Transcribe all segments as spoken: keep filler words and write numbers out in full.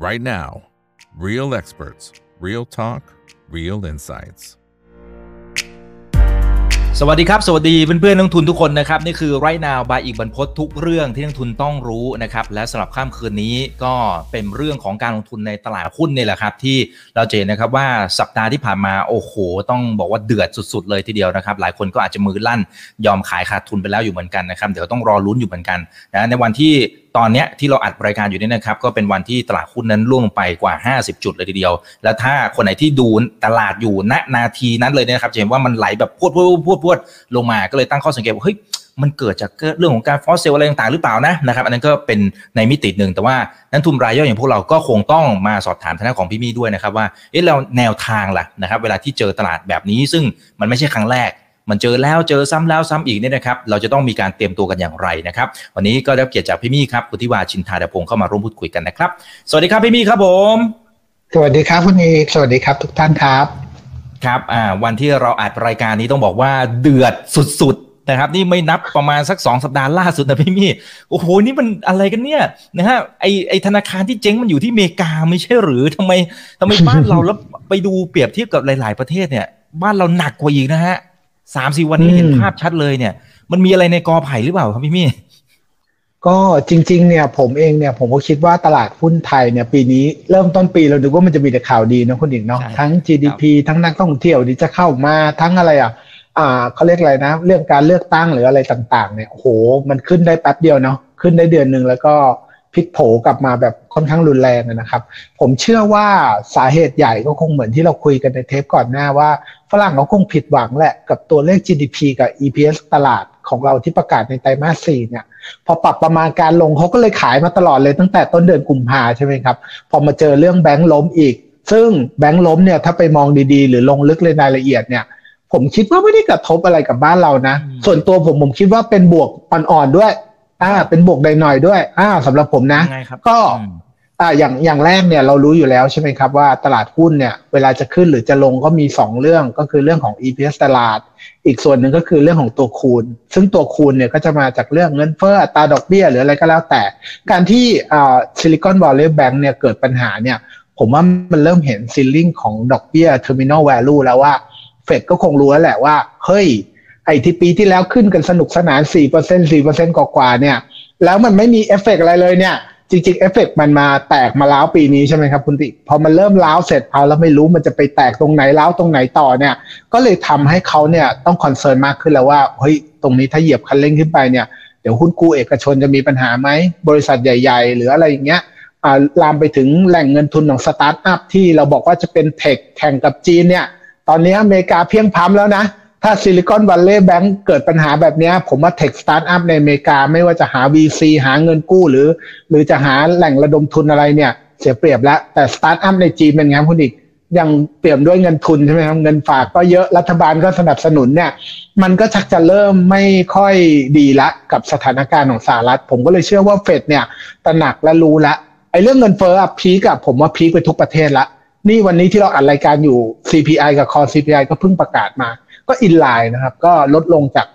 Right now, real experts, real talk, real insights. สวัสดีครับสวัสดีเพื่อนๆนักลงทุนทุกคนนะครับนี่คือ Right Now by อีกบรรพตทุกเรื่องที่นักลงทุนต้องรู้นะครับและสำหรับค่ำคืนนี้ก็เป็นเรื่องของการลงทุนในตลาดหุ้นนี่แหละครับที่เราเจอนะครับว่าสัปดาห์ที่ผ่านมาโอ้โหต้องบอกว่าเดือดสุดๆเลยทีเดียวนะครับหลายคนก็อาจจะมือลั่นยอมขายขาดทุนไปแล้วอยู่เหมือนกันนะครับเดี๋ยวต้องรอลุ้นอยู่เหมือนกันนะในวันที่ตอนนี้ที่เราอัดรายการอยู่นี่นะครับก็เป็นวันที่ตลาดหุ้นนั้นล่วงลงไปกว่าห้าสิบจุดเลยทีเดียวและถ้าคนไหนที่ดูตลาดอยู่ณนาทีนั้นเลยนะครับจะเห็นว่ามันไหลแบบพรวดๆลงมาก็เลยตั้งข้อสังเกตว่าเฮ้ยมันเกิดจากเรื่องของการฟอสเซลอะไรต่างๆหรือเปล่านะนะครับอันนั้นก็เป็นในมิติหนึ่งแต่ว่านักทุนรายย่อยอย่างพวกเราก็คงต้องมาสอบถามทางด้านของพี่มี่ด้วยนะครับว่าเอ๊ะเราแนวทางล่ะนะครับเวลาที่เจอตลาดแบบนี้ซึ่งมันไม่ใช่ครั้งแรกมันเจอแล้วเจอซ้ำแล้วซ้ำอีกเนี่ยนะครับเราจะต้องมีการเตรียมตัวกันอย่างไรนะครับวันนี้ก็ได้เกียรติจากพี่มี่ครับพุทธิวาชินธาดาพงศ์เข้ามาร่วมพูดคุยกันนะครับสวัสดีครับพี่มี่ครับผมสวัสดีครับคุณเอกสวัสดีครับทุกท่านครับครับอ่าวันที่เราอัดรายการนี้ต้องบอกว่าเดือดสุดๆนะครับนี่ไม่นับประมาณสักสองสัปดาห์ล่าสุดนะพี่มี่โอ้โหนี่มันอะไรกันเนี่ยนะฮะไอไอธนาคารที่เจ๊งมันอยู่ที่อเมริกาไม่ใช่หรือทำไมทำไมบ้านเราแล้วไปดูเปรียบเทียบกับหลายๆประเทศเนี่ยบ้านเราหนักกว่าอีกนะฮะสามสี่วันนี้เห็นภาพชัดเลยเนี่ยมันมีอะไรในกอไผ่หรือเปล่าครับพี่มี่ก็จริงๆเนี่ยผมเองเนี่ยผมก็คิดว่าตลาดหุ้นไทยเนี่ยปีนี้เริ่มต้นปีเราดูว่ามันจะมีแต่ข่าวดีนะคุณเอกเนาะทั้ง จี ดี พี ทั้งนักท่องเที่ยวที่จะเข้ามาทั้งอะไรอ่ะอ่าเขาเรียกอะไรนะเรื่องการเลือกตั้งหรืออะไรต่างๆเนี่ยโอ้โหมันขึ้นได้แป๊บเดียวเนาะขึ้นได้เดือนหนึ่งแล้วก็พลิกโผกลับมาแบบค่อนข้างรุนแรงนะครับผมเชื่อว่าสาเหตุใหญ่ก็คงเหมือนที่เราคุยกันในเทปก่อนหน้าว่าฝรั่งเขาคงผิดหวังแหละกับตัวเลข จี ดี พี กับ อี พี เอส ตลาดของเราที่ประกาศในไตรมาสสี่เนี่ยพอปรับประมาณการลงเขาก็เลยขายมาตลอดเลยตั้งแต่ต้นเดือนกุมภาใช่ไหมครับพอมาเจอเรื่องแบงก์ล้มอีกซึ่งแบงก์ล้มเนี่ยถ้าไปมองดีๆหรือลงลึกในรายละเอียดเนี่ยผมคิดว่าไม่ได้กระทบอะไรกับบ้านเรานะส่วนตัวผมผมคิดว่าเป็นบวกอ่อนๆด้วยอ่าเป็นบวกได้หน่อยด้วยอ่าสำหรับผมนะก็อ่าอย่างอย่างแรกเนี่ยเรารู้อยู่แล้วใช่ไหมครับว่าตลาดหุ้นเนี่ยเวลาจะขึ้นหรือจะลงก็มีสองเรื่องก็คือเรื่องของ อี พี เอส ตลาดอีกส่วนหนึ่งก็คือเรื่องของตัวคูณซึ่งตัวคูณเนี่ยก็จะมาจากเรื่องเงินเฟ้ออัตราดอกเบี้ยหรืออะไรก็แล้วแต่การที่อ่าซิลิคอนวัลเลย์แบงก์เนี่ยเกิดปัญหาเนี่ยผมว่ามันเริ่มเห็นซีลิ่งของดอกเบี้ยเทอร์มินัลแวลูแล้วว่าเฟดก็คงรู้แล้วแหละว่าเฮ้ยไอ้ที่ปีที่แล้วขึ้นกันสนุกสนาน สี่เปอร์เซ็นต์ สี่เปอร์เซ็นต์ กว่าๆเนี่ยแล้วมันไม่มีเอฟเฟกต์อะไรเลยเนี่ยจริงๆเอฟเฟกต์มันมาแตกมาล้าวปีนี้ใช่ไหมครับคุณติพอมันเริ่มล้าวเสร็จเอาแล้วไม่รู้มันจะไปแตกตรงไหนล้าวตรงไหนต่อเนี่ยก็เลยทำให้เขาเนี่ยต้องคอนเซิร์นมากขึ้นแล้วว่าเฮ้ยตรงนี้ถ้าเหยียบคันเร่งขึ้นไปเนี่ยเดี๋ยวหุ้นกู้เอกชนจะมีปัญหาไหมบริษัทใหญ่ๆหรืออะไรอย่างเงี้ยอ่าลามไปถึงแหล่งเงินทุนของสตาร์ทอัพที่เราบอกว่าจะเป็นเทคแข่งกับจีนเนี่ยตอนนี้อเมริกาเพียงพร้ำแล้วนะถ้าซิลิคอนวัลเลย์แบงก์เกิดปัญหาแบบนี้ผมว่าเทคสตาร์ทอัพในอเมริกาไม่ว่าจะหา วี ซี หาเงินกู้หรือหรือจะหาแหล่งระดมทุนอะไรเนี่ยเสียเปรียบแล้วแต่สตาร์ทอัพในจีนเป็นไงคุณอีกยังเปรียบด้วยเงินทุนใช่ไหมครับเงินฝากก็เยอะรัฐบาลก็สนับสนุนเนี่ยมันก็ชักจะเริ่มไม่ค่อยดีละกับสถานการณ์ของสหรัฐผมก็เลยเชื่อว่าเฟดเนี่ยตระหนักและรู้ละไอ้เรื่องเงินเฟ้อพีคกับผมว่าพีคไปทุกประเทศละนี่วันนี้ที่เราอัดรายการอยู่ ซี พี ไอ กับ Core ซี พี ไอ ก็เพิ่งประกาศมาก็อินไลน์นะครับก็ลดลงจา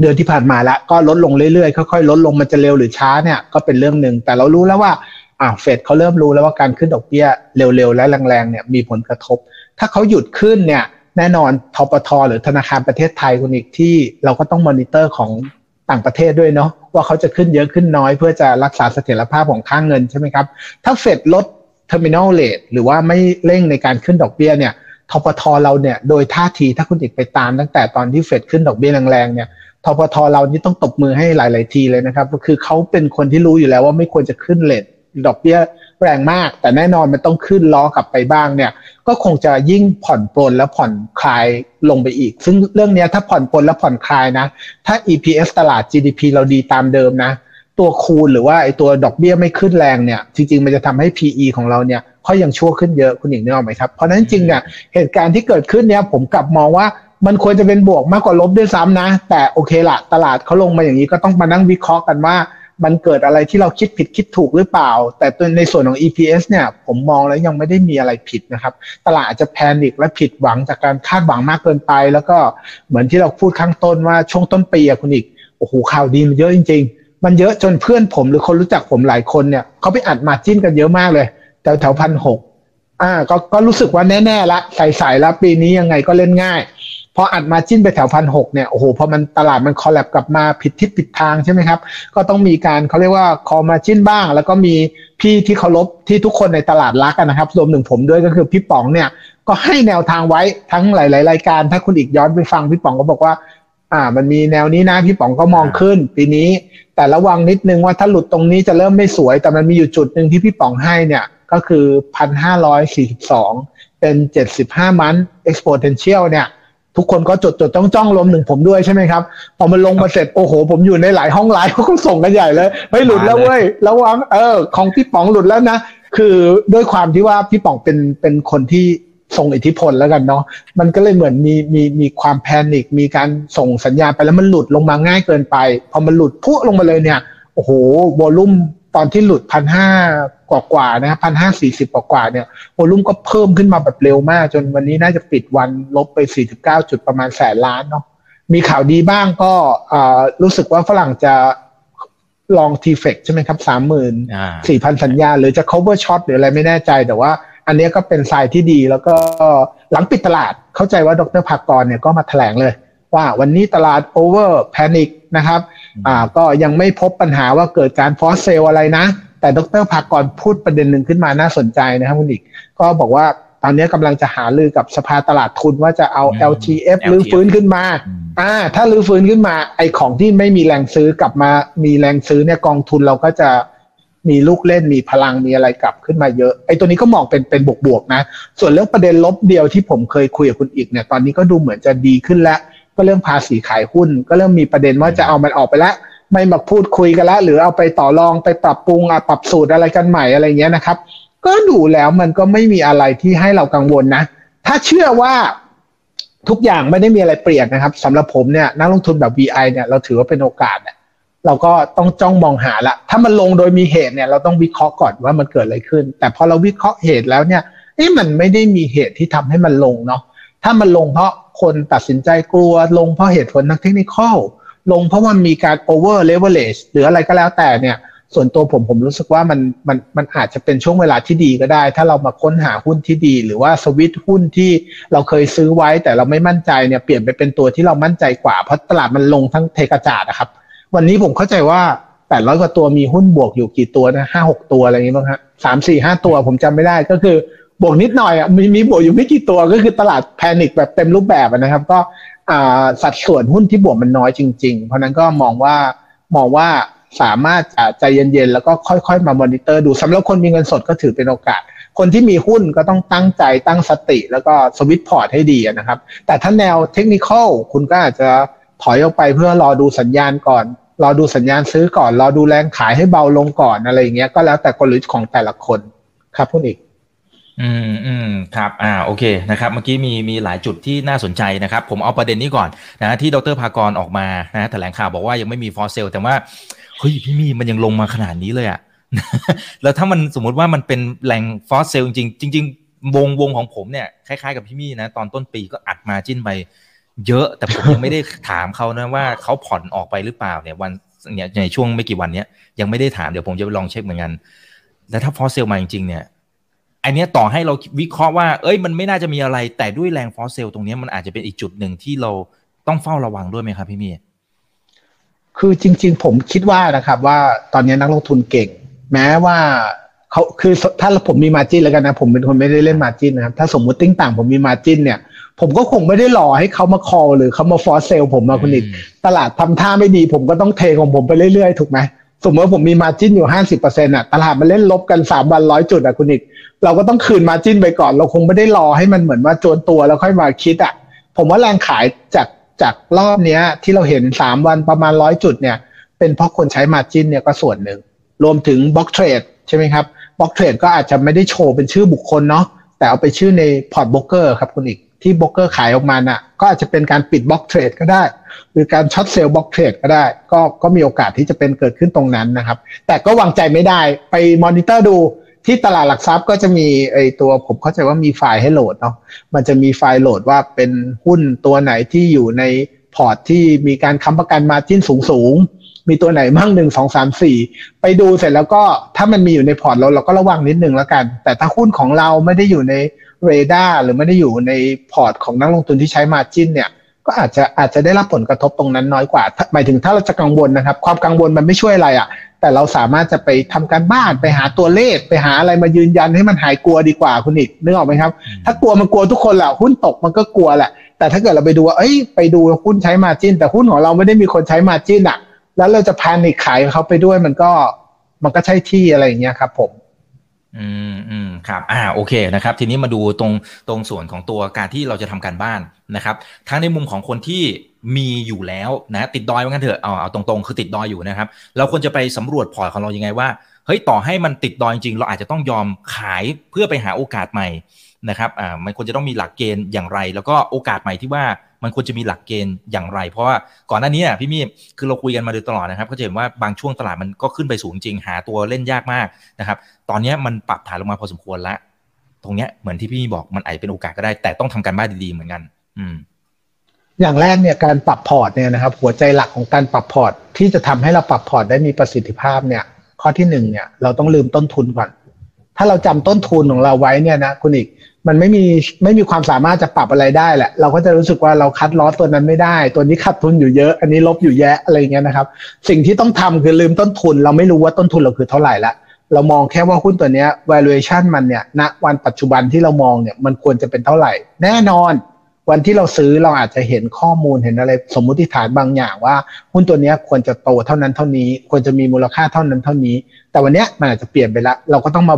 กเดือนที่ผ่านมาแล้วก็ลดลงเรื่อยๆค่อยๆลดลงมันจะเร็วหรือช้าเนี่ยก็เป็นเรื่องหนึ่งแต่เรารู้แล้วว่าอ่าเฟดเขาเริ่มรู้แล้วว่าการขึ้นดอกเบี้ยเร็วๆและแรงๆเนี่ยมีผลกระทบถ้าเขาหยุดขึ้นเนี่ยแน่นอนธปท.หรือธนาคารประเทศไทยคนอีกที่เราก็ต้องมอนิเตอร์ของต่างประเทศด้วยเนาะว่าเขาจะขึ้นเยอะขึ้นน้อยเพื่อจะรักษาเสถียรภาพของค่าเงินใช่ไหมครับถ้าเฟดลด terminal rate หรือว่าไม่เร่งในการขึ้นดอกเบี้ยเนี่ยธปท.เราเนี่ยโดยท่าทีถ้าคุณติดไปตามตั้งแต่ตอนที่เฟดขึ้นดอกเบี้ยแรงๆเนี่ยธปท.เรานี่ต้องตบมือให้หลายๆทีเลยนะครับก็คือเขาเป็นคนที่รู้อยู่แล้วว่าไม่ควรจะขึ้นเรทดอกเบี้ยแรงมากแต่แน่นอนมันต้องขึ้นล้อกลับไปบ้างเนี่ยก็คงจะยิ่งผ่อนปลนและผ่อนคลายลงไปอีกซึ่งเรื่องนี้ถ้าผ่อนปลนและผ่อนคลายนะถ้า อี พี เอส ตลาด จี ดี พี เราดีตามเดิมนะตัวคูณหรือว่าไอ้ตัวดอกเบี้ยไม่ขึ้นแรงเนี่ยจริงๆมันจะทำให้ พี อี ของเราเนี่ยค่อยยังชั่วขึ้นเยอะคุณหญิงนึกออกไหมครับเพราะนั้นจริงเนี่ยเหตุการณ์ที่เกิดขึ้นเนี่ยผมกลับมองว่ามันควรจะเป็นบวกมากกว่าลบด้วยซ้ำนะแต่โอเคละตลาดเขาลงมาอย่างนี้ก็ต้องมานั่งวิเคราะห์กันว่ามันเกิดอะไรที่เราคิดผิดคิดถูกหรือเปล่าแต่ในส่วนของ อี พี เอส เนี่ยผมมองแล้วยังไม่ได้มีอะไรผิดนะครับตลาดอาจจะแพนิคและผิดหวังจากการคาดหวังมากเกินไปแล้วก็เหมือนที่เราพูดข้างต้นว่าช่วงต้นปีอะคุณหญิงโอ้โหข่าวดีมันเยอะจริงๆมันเยอะจนเพื่อนผมหรือคนรู้จักผมหลายคนเนี่ยเขาไปอัดมาร์จิ้นกันเยอะมากเลย แถวแถวพันหกอ่าก็ก็รู้สึกว่าแน่ๆละใสๆแล้วปีนี้ยังไงก็เล่นง่ายพออัดมาจิ้นไปแถวพันหกเนี่ยโอ้โหพอมันตลาดมันคอลแลบกลับมาผิดทิศผิดทางใช่ไหมครับก็ต้องมีการเขาเรียกว่าคอมาจิ้นบ้างแล้วก็มีพี่ที่เคารพที่ทุกคนในตลาดรักกันนะครับรวมถึงผมด้วยก็คือพี่ป๋องเนี่ยก็ให้แนวทางไว้ทั้งหลายๆรายการถ้าคุณอีกย้อนไปฟังพี่ป๋องก็บอกว่าอ่ามันมีแนวนี้นะพี่ป๋องก็มองขึ้นปีนี้แต่ระวังนิดนึงว่าถ้าหลุดตรงนี้จะเริ่มไม่สวยแต่มันมีอยู่จุดนึงที่พี่ป๋องให้เนี่ยก็คือ หนึ่งพันห้าร้อยสี่สิบสอง เป็น เจ็ดสิบห้า มัน exponential เนี่ยทุกคนก็จดจดจ้องจ้องลมหนึ่งผมด้วยใช่ไหมครับพอมันลงมาเสร็จโอ้โหผมอยู่ในหลายห้องไลน์เขาก็ส่งกันใหญ่เลยเฮ้ยหลุดแล้วเว้ยระวังเออของพี่ป๋องหลุดแล้วนะคือด้วยความที่ว่าพี่ป๋องเป็นเป็นคนที่ส่งอิทธิพลแล้วกันเนาะมันก็เลยเหมือนมีมีมีความแพนิคมีการส่งสัญญาณไปแล้วมันหลุดลงมาง่ายเกินไปพอมันหลุดพุ่งลงมาเลยเนี่ยโอ้โหวอลุ่มตอนที่หลุดพันห้ากว่าๆนะครับพันห้าสี่สิบกว่าๆเนี่ยวอลุ่มก็เพิ่มขึ้นมาแบบเร็วมากจนวันนี้น่าจะปิดวันลบไป สี่สิบเก้า จุดประมาณแสนล้านเนาะมีข่าวดีบ้างก็รู้สึกว่าฝรั่งจะลอง ที เอฟ อี ซี ใช่ไหมครับ สามหมื่น สี่พัน สัญญาหรือจะ cover short หรืออะไรไม่แน่ใจแต่ว่าอันนี้ก็เป็นไซน์ที่ดีแล้วก็หลังปิดตลาดเข้าใจว่าดร.ภากรเนี่ยก็มาแถลงเลยว่าวันนี้ตลาด over panic นะครับอ่าก็ยังไม่พบปัญหาว่าเกิดการ force sell อะไรนะแต่ดร.ภากรพูดประเด็นหนึ่งขึ้นมาน่าสนใจนะครับคุณอีกก็บอกว่าตอนนี้กำลังจะหารือกับสภาตลาดทุนว่าจะเอา แอล ที เอฟ หรือฟื้นขึ้นมาอ่าถ้าหรือฟื้นขึ้นมาไอของที่ไม่มีแรงซื้อกลับมามีแรงซื้อเนี่ยกองทุนเราก็จะมีลูกเล่นมีพลังมีอะไรกลับขึ้นมาเยอะไอ้ตัวนี้ก็มองเป็นเป็นบวกๆนะส่วนเรื่องประเด็นลบเดียวที่ผมเคยคุยกับคุณอีกเนี่ยตอนนี้ก็ดูเหมือนจะดีขึ้นแล้วก็เรื่องภาษีขายหุ้นก็เริ่มมีประเด็นว่าจะเอามันออกไปแล้วไม่มาพูดคุยกันแล้วหรือเอาไปต่อรองไปปรับปรุงปรับสูตรอะไรกันใหม่อะไรเงี้ยนะครับก็ดูแล้วมันก็ไม่มีอะไรที่ให้เรากังวลนะถ้าเชื่อว่าทุกอย่างไม่ได้มีอะไรเปลี่ยนนะครับสำหรับผมเนี่ยนักลงทุนแบบ วี ไอ เนี่ยเราถือว่าเป็นโอกาสเนี่ยเราก็ต้องจ้องมองหาละถ้ามันลงโดยมีเหตุเนี่ยเราต้องวิเคราะห์ก่อนว่ามันเกิดอะไรขึ้นแต่พอเราวิเคราะห์เหตุแล้วเนี่ยเอ๊ะมันไม่ได้มีเหตุที่ทำให้มันลงเนาะถ้ามันลงเพราะคนตัดสินใจกลัวลงเพราะเหตุผลทางเทคนิคอลลงเพราะมันมีการ over leverage หรืออะไรก็แล้วแต่เนี่ยส่วนตัวผมผมรู้สึกว่ามันมันมันอาจจะเป็นช่วงเวลาที่ดีก็ได้ถ้าเรามาค้นหาหุ้นที่ดีหรือว่าสวิตช์หุ้นที่เราเคยซื้อไว้แต่เราไม่มั่นใจเนี่ยเปลี่ยนไปเป็นตัวที่เรามั่นใจกว่าเพราะตลาดมันลงทั้งเทกระจาดนะครับวันนี้ผมเข้าใจว่าแปดร้อยกว่าตัวมีหุ้นบวกอยู่กี่ตัวนะห้าหกตัวอะไรอย่างนี้บ้างฮะสามสี่ห้าตัวผมจำไม่ได้ก็คือบวกนิดหน่อยอ่ะมีมีบวกอยู่ไม่กี่ตัวก็คือตลาดแพนิคแบบเต็มรูปแบบนะครับก็สัดส่วนหุ้นที่บวกมันน้อยจริงๆเพราะนั้นก็มองว่ามองว่าสามารถใจเย็นๆแล้วก็ค่อยๆมามอนิเตอร์ดูสำหรับคนมีเงินสดก็ถือเป็นโอกาสคนที่มีหุ้นก็ต้องตั้งใจตั้งสติแล้วก็สวิตช์พอร์ตให้ดีนะครับแต่ถ้าแนวเทคนิคอลคุณก็อาจจะถอยออกไปเพื่อรอดูสัญญาณก่อนรอดูสัญญาณซื้อก่อนรอดูแรงขายให้เบาลงก่อนอะไรอย่างเงี้ยก็แล้วแต่กลยุทธ์ของแต่ละคนครับคุณอีกอืมอืมครับอ่าโอเคนะครับเมื่อกี้มีมีหลายจุดที่น่าสนใจนะครับผมเอาประเด็นนี้ก่อนนะที่ดร.ภากรออกมานะแถลงข่าวบอกว่ายังไม่มีฟอร์เซลแต่ว่าเฮ้ยพี่มีมันยังลงมาขนาดนี้เลยอะ แล้วถ้ามันสมมติว่ามันเป็นแรงฟอร์เซลจริงจริงจริงวงวงของผมเนี่ยคล้ายๆกับพี่มีนะตอนต้นปีก็อัดมาจิ้นไปเยอะแต่ผมยังไม่ได้ถามเขานะว่าเขาผ่อนออกไปหรือเปล่าเนี่ยวันเนี่ยในช่วงไม่กี่วันเนี้ยยังไม่ได้ถามเดี๋ยวผมจะลองเช็คเหมือนกันแล้วถ้าฟอสเซลมาจริงๆเนี่ยอันนี้ต่อให้เราวิเคราะห์ว่าเอ้ยมันไม่น่าจะมีอะไรแต่ด้วยแรงฟอสเซลตรงนี้มันอาจจะเป็นอีกจุดหนึ่งที่เราต้องเฝ้าระวังด้วยไหมครับพี่มีคือจริงๆผมคิดว่านะครับว่าตอนนี้นักลงทุนเก่งแม้ว่าเขาคือถ้าผมมีมาร์จิ้นแล้วกันนะผมเป็นคนไม่ได้เล่นมาร์จิ้นนะครับถ้าสมมุติติ้งต่างผมมีมาร์จิ้นเนี่ยผมก็คงไม่ได้รอให้เขามาคอลหรือเขามาฟอร์สเซลผมมาคุณอีกตลาดทำท่าไม่ดีผมก็ต้องเทของผมไปเรื่อยๆถูกไหมสมมติว่าผมมีมาร์จิ้นอยู่ ห้าสิบเปอร์เซ็นต์ อ่ะตลาดมันเล่นลบกันสามวันร้อยจุดอ่ะคุณอีกเราก็ต้องคืนมาร์จิ้นไปก่อนเราคงไม่ได้รอให้มันเหมือนว่าโจรตัวแล้วค่อยมาคิดอ่ะผมว่าแรงขายจากจากรอบเนี้ยที่เราเห็นสามวันประมาณร้อยจุดเนี่ยเป็นเพราะคนใช้มาร์จิ้นเนี่ยก็ส่วนหนึ่งรวมถึงบล็อกเทรดใช่ไหมครับบล็อกเทรดก็อาจจะไม่ได้โชว์เป็นชื่อบุคคลเนาะแต่เอาไปชื่อในพอร์ตโบรกเกอร์ครับคุณอีกที่บล็อกเกอร์ขายออกมาน่ะก็อาจจะเป็นการปิดบล็อกเทรดก็ได้หรือการช็อตเซลล์บล็อกเทรดก็ได้ก็ก็มีโอกาสที่จะเป็นเกิดขึ้นตรงนั้นนะครับแต่ก็วางใจไม่ได้ไปมอนิเตอร์ดูที่ตลาดหลักทรัพย์ก็จะมีไอ้ตัวผมเข้าใจว่ามีไฟล์ให้โหลดเนาะมันจะมีไฟล์โหลดว่าเป็นหุ้นตัวไหนที่อยู่ในพอร์ตที่มีการค้ำประกันมาร์จิ้นสูง มีตัวไหนบ้างหนึ่ง สอง สาม สี่ไปดูเสร็จแล้วก็ถ้ามันมีอยู่ในพอร์ตเราเราก็ระวังนิดนึงแล้วกันแต่ถ้าหุ้นของเราไม่ได้อยู่ในเรดาร์หรือไม่ได้อยู่ในพอร์ตของนักลงทุนที่ใช้ margin เนี่ยก็อาจจะอาจจะได้รับผลกระทบตรงนั้นน้อยกว่าหมายถึงถ้าเราจะกังวลนะครับความกังวลมันไม่ช่วยอะไรอ่ะแต่เราสามารถจะไปทำการบ้านไปหาตัวเลขไปหาอะไรมายืนยันให้มันหายกลัวดีกว่าคุณอีกนึกออกไหมครับถ้ากลัวมันกลัวทุกคนแหละหุ้นตกมันก็กลัวแหละแต่ถ้าเกิดเราไปดูว่าเอ้ยไปดูหุ้นใช้ margin แต่หุ้นของเราไม่ได้มีคนใช้ margin อ่ะแล้วเราจะแพนิคขายเขาไปด้วยมันก็มันก็ใช่ที่อะไรอย่างเงี้ยครับผมอืมอืมครับอ่าโอเคนะครับทีนี้มาดูตรงตรงส่วนของตัวการที่เราจะทำการบ้านนะครับทั้งในมุมของคนที่มีอยู่แล้วนะติดดอยว่างั้นเถอะเอาเอาตรงๆคือติดดอยอยู่นะครับเราควรจะไปสำรวจพอร์ตของเรายังไงว่าเฮ้ยต่อให้มันติดดอยจริงเราอาจจะต้องยอมขายเพื่อไปหาโอกาสใหม่นะครับอ่ามันควรจะต้องมีหลักเกณฑ์อย่างไรแล้วก็โอกาสใหม่ที่ว่ามันควรจะมีหลักเกณฑ์อย่างไรเพราะว่าก่อนหน้านี้พี่มี่คือเราคุยกันมาโดยตลอดนะครับก็จะเห็นว่าบางช่วงตลาดมันก็ขึ้นไปสูงจริงหาตัวเล่นยากมากนะครับตอนนี้มันปรับฐานลงมาพอสมควรแล้วตรงเนี้ยเหมือนที่พี่มี่บอกมันอาจเป็นโอกาสก็ได้แต่ต้องทำการบ้านดีๆเหมือนกันอืมอย่างแรกเนี่ยการปรับพอร์ตเนี่ยนะครับหัวใจหลักของการปรับพอร์ตที่จะทำให้เราปรับพอร์ตได้มีประสิทธิภาพเนี่ยข้อที่หนึ่งเนี่ยเราต้องลืมต้นทุนก่อนถ้าเราจำต้นทุนของเราไว้เนี่ยนะคุณอีกมันไม่มีไม่มีความสามารถจะปรับอะไรได้แหละเราก็จะรู้สึกว่าเราคัดลอสตัวนั้นไม่ได้ตัวนี้ขาดทุนอยู่เยอะอันนี้ลบอยู่แยะอะไรอย่างเงี้ยนะครับสิ่งที่ต้องทำคือลืมต้นทุนเราไม่รู้ว่าต้นทุนเราคือเท่าไหร่ละเรามองแค่ว่าหุ้นตัวเนี้ย valuation มันเนี่ยณวันปัจจุบันที่เรามองเนี่ยมันควรจะเป็นเท่าไหร่แน่นอนวันที่เราซื้อเราอาจจะเห็นข้อมูลเห็นอะไรสมมุติฐานบางอย่างว่าหุ้นตัวนี้ควรจะโตเท่านั้นเท่านี้ควรจะมีมูลค่าเท่านั้นเท่านี้แต่วันนี้มันอาจจะเปลี่ยนไปละเราก็ต้องมา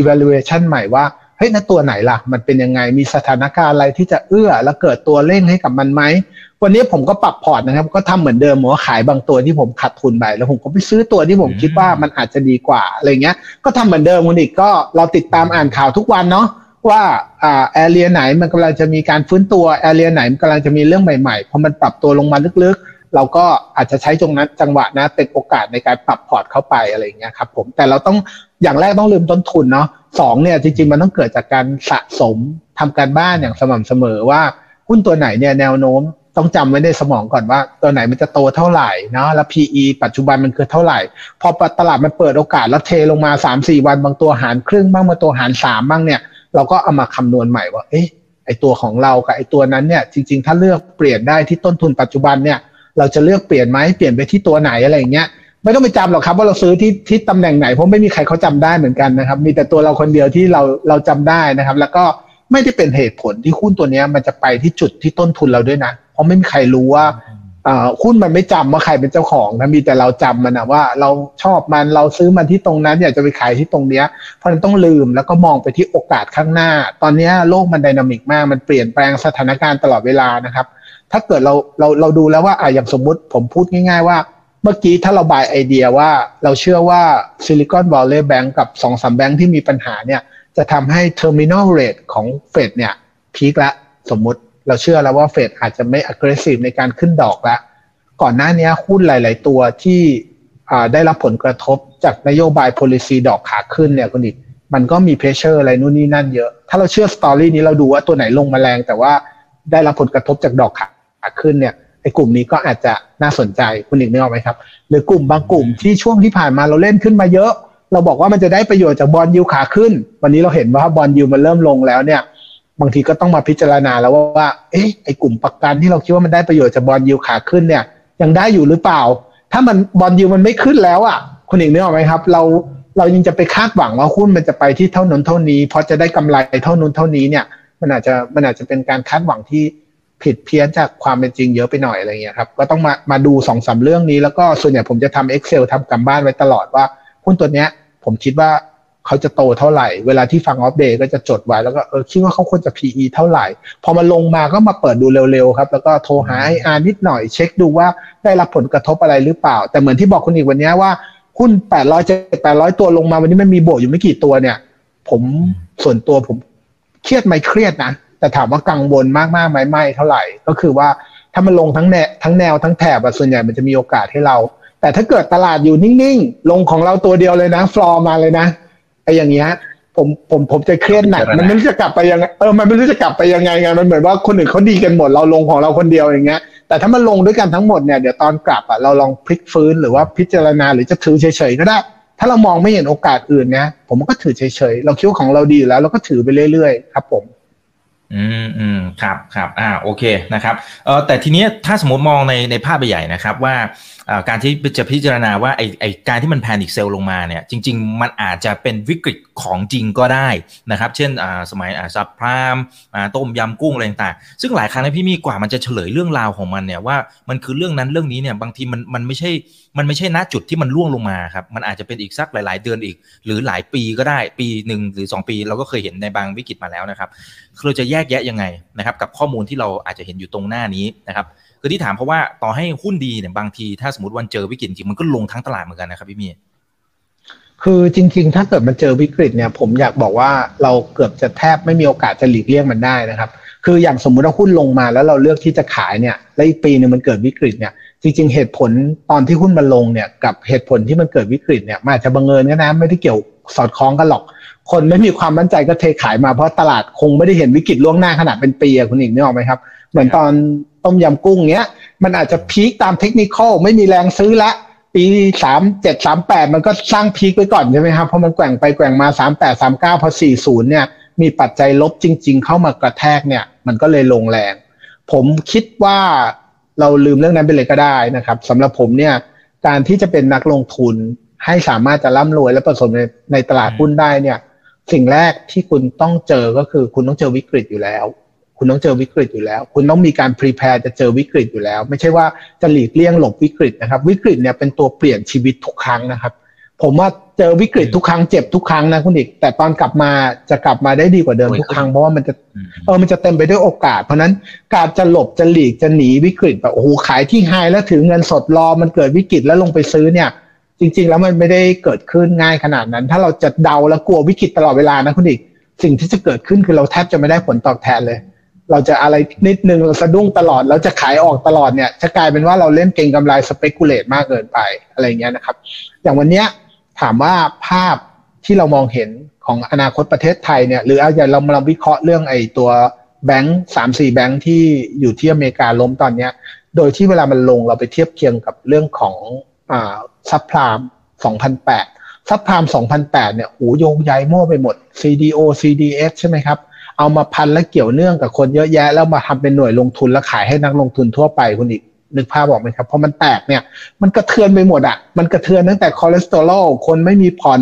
evaluation ใหม่ว่าเฮ้ยนะตัวไหนล่ะมันเป็นยังไงมีสถานการณ์อะไรที่จะเอื้อและเกิดตัวเร่งให้กับมันไหมวันนี้ผมก็ปรับพอร์ตนะครับก็ทำเหมือนเดิมผมก็ขายบางตัวที่ผมขาดทุนไปแล้วผมก็ไปซื้อตัวที่ผมคิดว่ามันอาจจะดีกว่าอะไรเงี้ยก็ทำเหมือนเดิมคุณอีกก็เราติดตามอ่านข่าวทุกวันเนาะว่าอ่าแอเรียไหนมันกำลังจะมีการฟื้นตัวแอเรียไหนมันกำลังจะมีเรื่องใหม่ๆพอมันปรับตัวลงมาลึกๆเราก็อาจจะใช้ตรงนั้นจังหวะนะเป็นโอกาสในการปรับพอร์ตเข้าไปอะไรอย่างเงี้ยครับผมแต่เราต้องอย่างแรกต้องลืมต้นทุนเนาะสองเนี่ยจริงๆมันต้องเกิดจากการสะสมทำการบ้านอย่างสม่ำเสมอว่าหุ้นตัวไหนเนี่ยแนวโน้มต้องจำไว้ในสมองก่อนว่าตัวไหนมันจะโตเท่าไหร่เนาะแล้ว พี อี ปัจจุบันมันคือเท่าไหร่พอตลาดมันเปิดโอกาสแล้วเทลงมา สามถึงสี่ วันบางตัวหารครึ่งบ้างบางตัวหารสามบ้างเนี่ยเราก็เอามาคำนวณใหม่ว่าเอ๊ะไอตัวของเรากับไอตัวนั้นเนี่ยจริงๆถ้าเลือกเปลี่ยนได้ที่ต้นทุนปัจจุบันเนี่ยเราจะเลือกเปลี่ยนไหมเปลี่ยนไปที่ตัวไหนอะไรอย่างเงี้ยไม่ต้องไปจำหรอกครับว่าเราซื้อที่ที่ตำแหน่งไหนเพราะไม่มีใครเขาจำได้เหมือนกันนะครับมีแต่ตัวเราคนเดียวที่เราเราจำได้นะครับแล้วก็ไม่ได้เป็นเหตุผลที่หุ้นตัวนี้มันจะไปที่จุดที่ต้นทุนเราด้วยนะเพราะไม่มีใครรู้ว่าอ่าหุ้นมันไม่จำว่าใครเป็นเจ้าของนะมีแต่เราจำมันนะว่าเราชอบมันเราซื้อมันที่ตรงนั้นอยากจะไปขายที่ตรงเนี้ยเพราะนั้นต้องลืมแล้วก็มองไปที่โอกาสข้างหน้าตอนนี้โลกมันไดนามิกมากมันเปลี่ยนแปลงสถานการณ์ตลอดเวลานะครับถ้าเกิดเราเราเราดูแล้วว่าอ่ะอย่างสมมุติผมพูดง่ายๆว่าเมื่อกี้ถ้าเราบายไอเดียว่าเราเชื่อว่า Silicon Valley Bank กับ สองถึงสาม แบงค์ที่มีปัญหาเนี่ยจะทำให้ Terminal Rate ของ Fed เนี่ยพีคละสมมุติเราเชื่อแล้วว่า Fed อาจจะไม่ aggressive ในการขึ้นดอกละก่อนหน้านี้หุ้นหลายๆตัวที่อ่าได้รับผลกระทบจากนโยบาย policy ดอกขาขึ้นเนี่ยคุณดิมันก็มี pressure อะไรนู่นนี่นั่นเยอะถ้าเราเชื่อ story นี้เราดูว่าตัวไหนลงมาแรงแต่ว่าได้รับผลกระทบจากดอกขาขึ้นเนี่ยไอ้กลุ่มนี้ก็อาจจะน่าสนใจคุณอีกนึกออกไหมครับหรือกลุ่มบางกลุ่มที่ช่วงที่ผ่านมาเราเล่นขึ้นมาเยอะเราบอกว่ามันจะได้ประโยชน์จากบอนด์ยิลด์ขาขึ้นวันนี้เราเห็นว่าบอนด์ยิลด์มันเริ่มลงแล้วเนี่ยบางทีก็ต้องมาพิจารณาแล้วว่าเอ๊ะไอ้กลุ่มประกันที่เราคิดว่ามันได้ประโยชน์จากบอนด์ยิลด์ขาขึ้นเนี่ยยังได้อยู่หรือเปล่าถ้ามันบอนด์ยิลด์มันไม่ขึ้นแล้วอ่ะคุณอีกนึกออกไหมครับเราเรายังจะไปคาดหวังว่าหุ้นมันจะไปที่เท่านั้นเท่านี้เพราะจะได้กำไรเท่านั้นเท่านี้เนี่ยมันอาจจะมันอาจจะเป็นการคาดหวังที่ผิดเพี้ยนจากความเป็นจริงเยอะไปหน่อยอะไรเงี้ยครับก็ต้องมามาดู สองถึงสาม เรื่องนี้แล้วก็ส่วนใหญ่ผมจะทำ Excel ทำการบ้านไว้ตลอดว่าหุ้นตัวเนี้ยผมคิดว่าเขาจะโตเท่าไหร่เวลาที่ฟังอัปเดตก็จะจดไว้แล้วก็เออคิดว่าเขาควรจะ พี อี เท่าไหร่พอมันลงมาก็มาเปิดดูเร็วๆครับแล้วก็โทรหา ไอ อาร์ นิดหน่อยเช็คดูว่าได้รับผลกระทบอะไรหรือเปล่าแต่เหมือนที่บอกคุณอีกวันนี้ว่าหุ้นแปดร้อย เจ็ดร้อย แปดร้อยตัวลงมาวันนี้มันมีโบกอยู่ไม่กี่ตัวเนี่ยผมส่วนตัวผมเครียดไหมเครียดนะแต่ถามว่ากังวลมากมากไหมไม่เท่าไหร่ก็คือว่าถ้ามันลงทั้งแนวทั้งแนวทั้งแถบส่วนใหญ่มันจะมีโอกาสให้เราแต่ถ้าเกิดตลาดอยู่นิ่งๆลงของเราตัวเดียวเลยนะฟลอร์มาเลยนะไอ้อย่างเงี้ยผมผมผมจะเครียดหนักมันไม่รู้จะกลับไปยังเออมันไม่รู้จะกลับไปยังไงไงมันเหมือนว่าคนอื่นเขาดีกันหมดเราลงของเราคนเดียวอย่างเงี้ย แต่ถ้ามันลงด้วยกันทั้งหมดเนี่ยเดี๋ยวตอนกลับอ่ะเราลองพลิกฟื้นหรือว่าพิจารณาหรือจะถือเฉยๆก็ได้ถ้าเรามองไม่เห็นโอกาสอื่นนะผมก็ถือเฉยๆเราคิดว่าของเราดีอยู่แล้วเราก็ถือไปเรื่อยๆครับผมอืมอืมครับครับอ่าโอเคนะครับเออแต่ทีนี้ถ้าสมมติมองในในภาพใหญ่นะครับว่าการที่จะพิจารณาว่าไอไอการที่มัน panic sell ลงมาเนี่ยจริงๆมันอาจจะเป็นวิกฤตของจริงก็ได้นะครับเช่นอ่าสมัยอ่าซับไพรม์อ่าต้มยำกุ้งอะไรต่างๆซึ่งหลายครั้งนะพี่มีกว่ามันจะเฉลยเรื่องราวของมันเนี่ยว่ามันคือเรื่องนั้นเรื่องนี้เนี่ยบางทีมันมันไม่ใช่มันไม่ใช่ณจุดที่มันล่วงลงมาครับมันอาจจะเป็นอีกสักหลายๆเดือนอีกหรือหลายปีก็ได้ปีหนึ่งหรือสองปีเราก็เคยเห็นในบางวิกฤตมาแล้วนะครับเราจะแยกแยะยังไงนะครับกับข้อมูลที่เราอาจจะเห็นอยู่ตรงหน้านี้นะครับคือที่ถามเพราะว่าต่อให้หุ้นดีเนี่ยบางทีถ้าสมมติวันเจอวิกฤตจริงมันก็ลงทั้งตลาดเหมือนกันนะครับพี่มีคือจริงๆถ้าเกิดมันเจอวิกฤตเนี่ยผมอยากบอกว่าเราเกือบจะแทบไม่มีโอกาสจะหลีกเลี่ยงมันได้นะครับคืออย่างสมมุติว่าหุ้นลงมาแล้วเราเลือกที่จะขายเนี่ยแล้วอีกปีนึงมันเกิดวิกฤตเนี่ยจริงๆเหตุผลตอนที่หุ้นมันลงเนี่ยกับเหตุผลที่มันเกิดวิกฤตเนี่ยมันอาจจะบังเอิญก็นะไม่ได้เกี่ยวสอดคล้องกันหรอกคนไม่มีความมั่นใจก็เทขายมาเพราะตลาดคงไม่ได้เห็นวิกฤตล่วงหน้าขนาดเป็นปีคุณอีกนึกออกไหมครับเหมือนตอนต้มยำกุ้งเนี้ยมันอาจจะพีคตามเทคนิคอลไม่มีแรงซื้อละปีสามเจ็ด สามแปดมันก็สร้างพีคไว้ก่อนใช่ไหมครับเพราะมันแกว่งไปแกว่งมาสามแปด สามเก้าพอสี่สิบเนี่ยมีปัจจัยลบจริงๆเข้ามากระแทกเนี่ยมันก็เลยลงแรงผมคิดว่าเราลืมเรื่องนั้นไปเลยก็ได้นะครับสำหรับผมเนี่ยการที่จะเป็นนักลงทุนให้สามารถจะร่ำรวยและประสบในในตลาดหุ้นได้เนี่ยสิ่งแรกที่คุณต้องเจอก็คือคุณต้องเจอวิกฤตอยู่แล้วคุณต้องเจอวิกฤตอยู่แล้วคุณต้องมีการ prepare จะเจอวิกฤตอยู่แล้วไม่ใช่ว่าจะหลีกเลี่ยงหลบวิกฤตนะครับวิกฤตเนี่ยเป็นตัวเปลี่ยนชีวิตทุกครั้งนะครับผมว่าเจอวิกฤตทุกครั้งเจ็บทุกครั้งนะคุณเอกแต่ตอนกลับมาจะกลับมาได้ดีกว่าเดิมทุกครั้งเพราะว่ามันจะเออมันจะเต็มไปด้วยโอกาสเพราะนั้นการจะหลบจะหลีกจะหนีวิกฤตแบบโอ้โหขายที่ไฮแล้วถือเงินสดรอมันเกิดวิกฤตแล้วลงไปซื้อเนี่ยจริงๆแล้วมันไม่ได้เกิดขึ้นง่ายขนาดนั้นถ้าเราจะเดาและกลัววิกฤตตลอดเวลานะคุณเอกสิ่งที่จะเกิดขึ้นคือเราแทบจะไม่ได้ผลตอบแทนเลยเราจะอะไรนิดนึงเราสะดุ้งตลอดเราจะขายออกตลอดเนี่ยจะกลายเป็นว่าเราเล่นเก็งกำไรสเปกุเลตมากเกินไปอะไรเงี้ยนะครับอย่างวันเนี้ยถามว่าภาพที่เรามองเห็นของอนาคตประเทศไทยเนี่ยหรือเอาอย่างเรามาวิเคราะห์เรื่องไอ้ตัวแบงค์สามสี่แบงค์ที่อยู่ที่อเมริกาล้มตอนเนี้ยโดยที่เวลามันลงเราไปเทียบเคียงกับเรื่องของอ่าซับไพรม์สองพันแปดซับไพรม์สองพันแปดเนี่ยหูโยงใยมั่วไปหมด ซี ดี โอ ซี ดี เอส ใช่ไหมครับเอามาพันและเกี่ยวเนื่องกับคนเยอะแยะแล้วมาทำเป็นหน่วยลงทุนแล้วขายให้นักลงทุนทั่วไปคุณอีกนึกภาพออกไหมครับเพราะมันแตกเนี่ยมันกระเทือนไปหมดอ่ะมันกระเทือนตั้งแต่คอเลสเตอรอลคนไม่มีผ่อน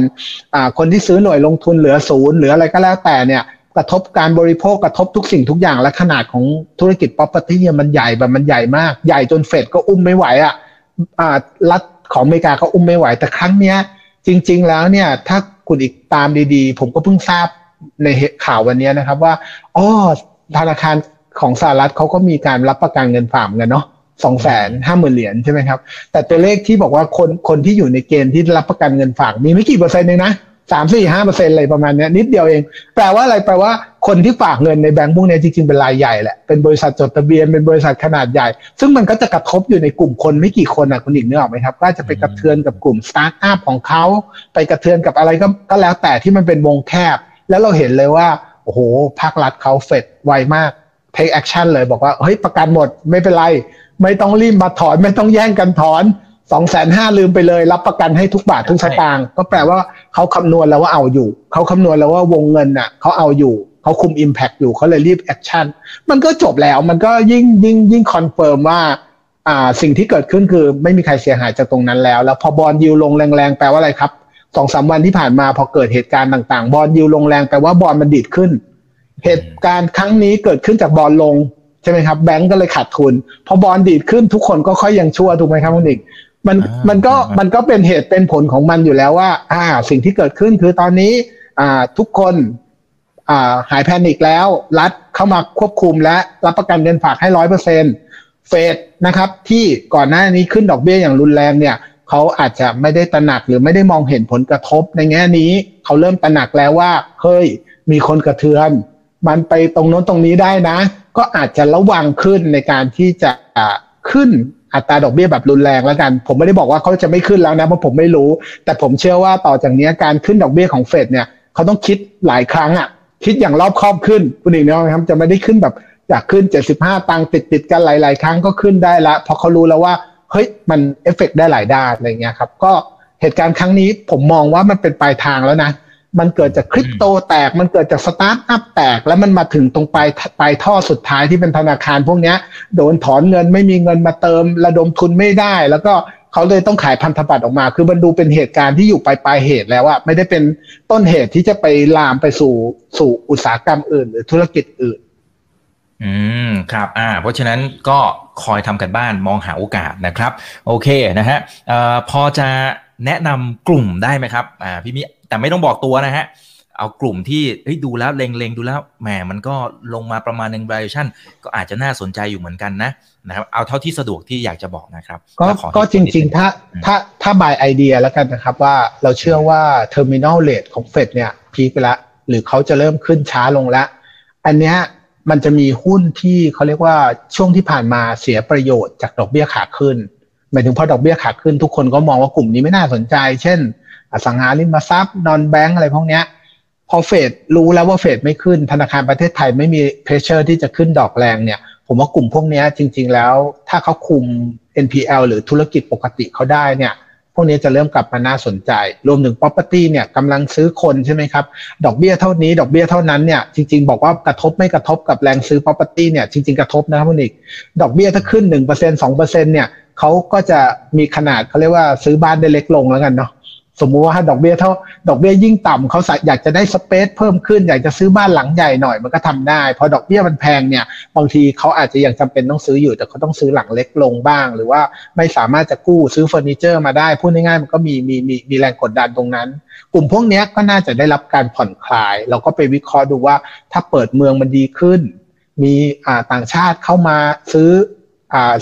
อ่าคนที่ซื้อหน่วยลงทุนเหลือศูนย์หรืออะไรก็แล้วแต่เนี่ยกระทบการบริโภคกระทบทุกสิ่งทุกอย่างและขนาดของธุรกิจ property เนี่ยมันใหญ่แบบมันใหญ่มากใหญ่จนเฟดก็อุ้มไม่ไหวอ่ะอ่ารัฐของอเมริกาเขาอุ้มไม่ไหวแต่ครั้งเนี้ยจริงๆแล้วเนี่ยถ้าคุณอีกตามดีๆผมก็เพิ่งทราบในข่าววันนี้นะครับว่าอ๋อธนาคารของสหรัฐเขาก็มีการรับประกันเงินฝากกันเนาะสองแสนห้าหมื่น เหรียญใช่ไหมครับแต่ตัวเลขที่บอกว่าคนคนที่อยู่ในเกณฑ์ที่รับประกันเงินฝากมีไม่กี่เปอร์เซ็นต์เองนะ สาม สี่ ห้า เปอร์เซ็นต์ อะไรประมาณนี้นิดเดียวเองแปลว่าอะไรแปลว่าคนที่ฝากเงินในแบงก์พวกนี้จริงๆเป็นรายใหญ่แหละเป็นบริษัทจดทะเบียนเป็นบริษัทขนาดใหญ่ซึ่งมันก็จะกระทบอยู่ในกลุ่มคนไม่กี่คนอ่ะคุณอีกนึกออกไหมครับก็จะไปกระเทือนกับกลุ่มสตาร์ทอัพของเขาไปกระเทือนกับอะไรก็ก็แล้วแต่ที่มันเป็นวงแคบแล้วเราเห็นเลยว่าโอ้โหภาครัฐเขาเฟดไวมาก take action เลยบอกว่าเฮ้ยประกันหมดไม่เป็นไรไม่ต้องรีบมาถอนไม่ต้องแย่งกันถอน สองแสนห้าหมื่น ลืมไปเลยรับประกันให้ทุกบาททุกสตางค์ก็แปลว่าเขาคำนวณแล้วว่าเอาอยู่เขาคำนวณแล้วว่าวงเงินน่ะเขาเอาอยู่เขาคุม impact อยู่เขาเลยรีบ action มันก็จบแล้วมันก็ยิ่งยิ่งยิ่งคอนเฟิร์มว่าอ่าสิ่งที่เกิดขึ้นคือไม่มีใครเสียหายจากตรงนั้นแล้วแล้วพอบอนด์ยิลด์ลงแรงๆแปลว่าอะไรครับสองสามวันที่ผ่านมาพอเกิดเหตุการณ์ต่างๆบอลยิวลงแรงแปลว่าบอลมันดีดขึ้นเหตุการณ์ครั้งนี้เกิดขึ้นจากบอลลงใช่ไหมครับแบงก์ก็เลยขาดทุนพอบอลดีดขึ้นทุกคนก็ค่อยยังชั่วถูกไหมครับคุณอีกมันมันก็มันก็เป็นเหตุเป็นผลของมันอยู่แล้วว่าอ่าสิ่งที่เกิดขึ้นคือตอนนี้อ่าทุกคนอ่าหายแพนิคแล้วรัฐเข้ามาควบคุมและรับประกันเงินฝากให้ร้อยเปอร์เซ็นต์เฟดนะครับที่ก่อนหน้านี้ขึ้นดอกเบี้ยอย่างรุนแรงเนี่ยเขาอาจจะไม่ได้ตระหนักหรือไม่ได้มองเห็นผลกระทบในแง่นี้เขาเริ่มตระหนักแล้วว่าเฮ้ยมีคนกระเทือนมันไปตรงโน้นตรงนี้ได้นะก็อาจจะระวังขึ้นในการที่จะขึ้นอัตราดอกเบี้ยแบบรุนแรงแล้วกันผมไม่ได้บอกว่าเขาจะไม่ขึ้นแล้วนะเพราะผมไม่รู้แต่ผมเชื่อว่าต่อจากนี้การขึ้นดอกเบี้ยของเฟดเนี่ยเขาต้องคิดหลายครั้งอ่ะคิดอย่างรอบคอบขึ้นคุณอีกนะครับจะไม่ได้ขึ้นแบบ จากขึ้นเจ็ดสิบห้าตังค์ติดๆกันหลายๆครั้งก็ขึ้นได้ละเพราะเขารู้แล้วว่าเฮ้ยมันเอฟเฟกต์ได้หลายด้านอะไรเงี้ยครับก็เหตุการณ์ครั้งนี้ผมมองว่ามันเป็นปลายทางแล้วนะมันเกิดจากคริปโตแตกมันเกิดจากสตาร์ทอัพแตกแล้วมันมาถึงตรงปลายปลายท่อสุดท้ายที่เป็นธนาคารพวกนี้โดนถอนเงินไม่มีเงินมาเติมระดมทุนไม่ได้แล้วก็เขาเลยต้องขายพันธบัตรออกมาคือมันดูเป็นเหตุการณ์ที่อยู่ปลายปลายเหตุแล้วอะไม่ได้เป็นต้นเหตุที่จะไปลามไปสู่สู่อุตสาหกรรมอื่นหรือธุรกิจอื่นอืมครับอ่าเพราะฉะนั้นก็คอยทำกันบ้านมองหาโอกาสนะครับโอเคนะฮะเอ่อพอจะแนะนำกลุ่มได้ไหมครับอ่าพี่มิแต่ไม่ต้องบอกตัวนะฮะเอากลุ่มที่เฮ้ยดูแล้วเล็งๆดูแล้วแหมมันก็ลงมาประมาณนึง valuation ก็อาจจะน่าสนใจอยู่เหมือนกันนะนะครับเอาเท่าที่สะดวกที่อยากจะบอกนะครับก็ก็จริงๆถ้าถ้าถ้า buy idea แล้วกันนะครับว่าเราเชื่อว่า terminal rate ของ Fed เนี่ยพีคไปละหรือเขาจะเริ่มขึ้นช้าลงละอันเนี้ยมันจะมีหุ้นที่เขาเรียกว่าช่วงที่ผ่านมาเสียประโยชน์จากดอกเบี้ยขาขึ้นหมายถึงพอดอกเบี้ยขาขึ้นทุกคนก็มองว่ากลุ่มนี้ไม่น่าสนใจเช่นอสังหาริมทรัพย์นอนแบงก์อะไรพวกเนี้ยพอเฟดรู้แล้วว่าเฟดไม่ขึ้นธนาคารประเทศไทยไม่มีเพรสเชอร์ที่จะขึ้นดอกแรงเนี่ยผมว่ากลุ่มพวกเนี้ยจริงๆแล้วถ้าเขาคุม เอ็น พี แอล หรือธุรกิจปกติเขาได้เนี่ยพวกนี้จะเริ่มกลับมาน่าสนใจรวมถึง property เนี่ยกำลังซื้อคนใช่ไหมครับดอกเบี้ยเท่านี้ดอกเบี้ยเท่านั้นเนี่ยจริงๆบอกว่ากระทบไม่กระทบกับแรงซื้อ property เนี่ยจริงๆกระทบนะครับคุณอีกดอกเบี้ยถ้าขึ้น หนึ่งเปอร์เซ็นต์ สองเปอร์เซ็นต์ เนี่ยเขาก็จะมีขนาดเขาเรียกว่าซื้อบ้านได้เล็กลงแล้วกันเนาะสมมุติว่าดอกเบี้ยเท่าดอกเบี้ยยิ่งต่ำเขาอยากจะได้สเปซเพิ่มขึ้นอยากจะซื้อบ้านหลังใหญ่หน่อยมันก็ทำได้พอดอกเบี้ยมันแพงเนี่ยบางทีเขาอาจจะยังจำเป็นต้องซื้ออยู่แต่เขาต้องซื้อหลังเล็กลงบ้างหรือว่าไม่สามารถจะกู้ซื้อเฟอร์นิเจอร์มาได้พูดง่ายๆมันก็มีมีมีมีแรงกดดันตรงนั้นกลุ่มพวกนี้ก็น่าจะได้รับการผ่อนคลายเราก็ไปวิเคราะห์ดูว่าถ้าเปิดเมืองมันดีขึ้นมีอ่าต่างชาติเข้ามาซื้อ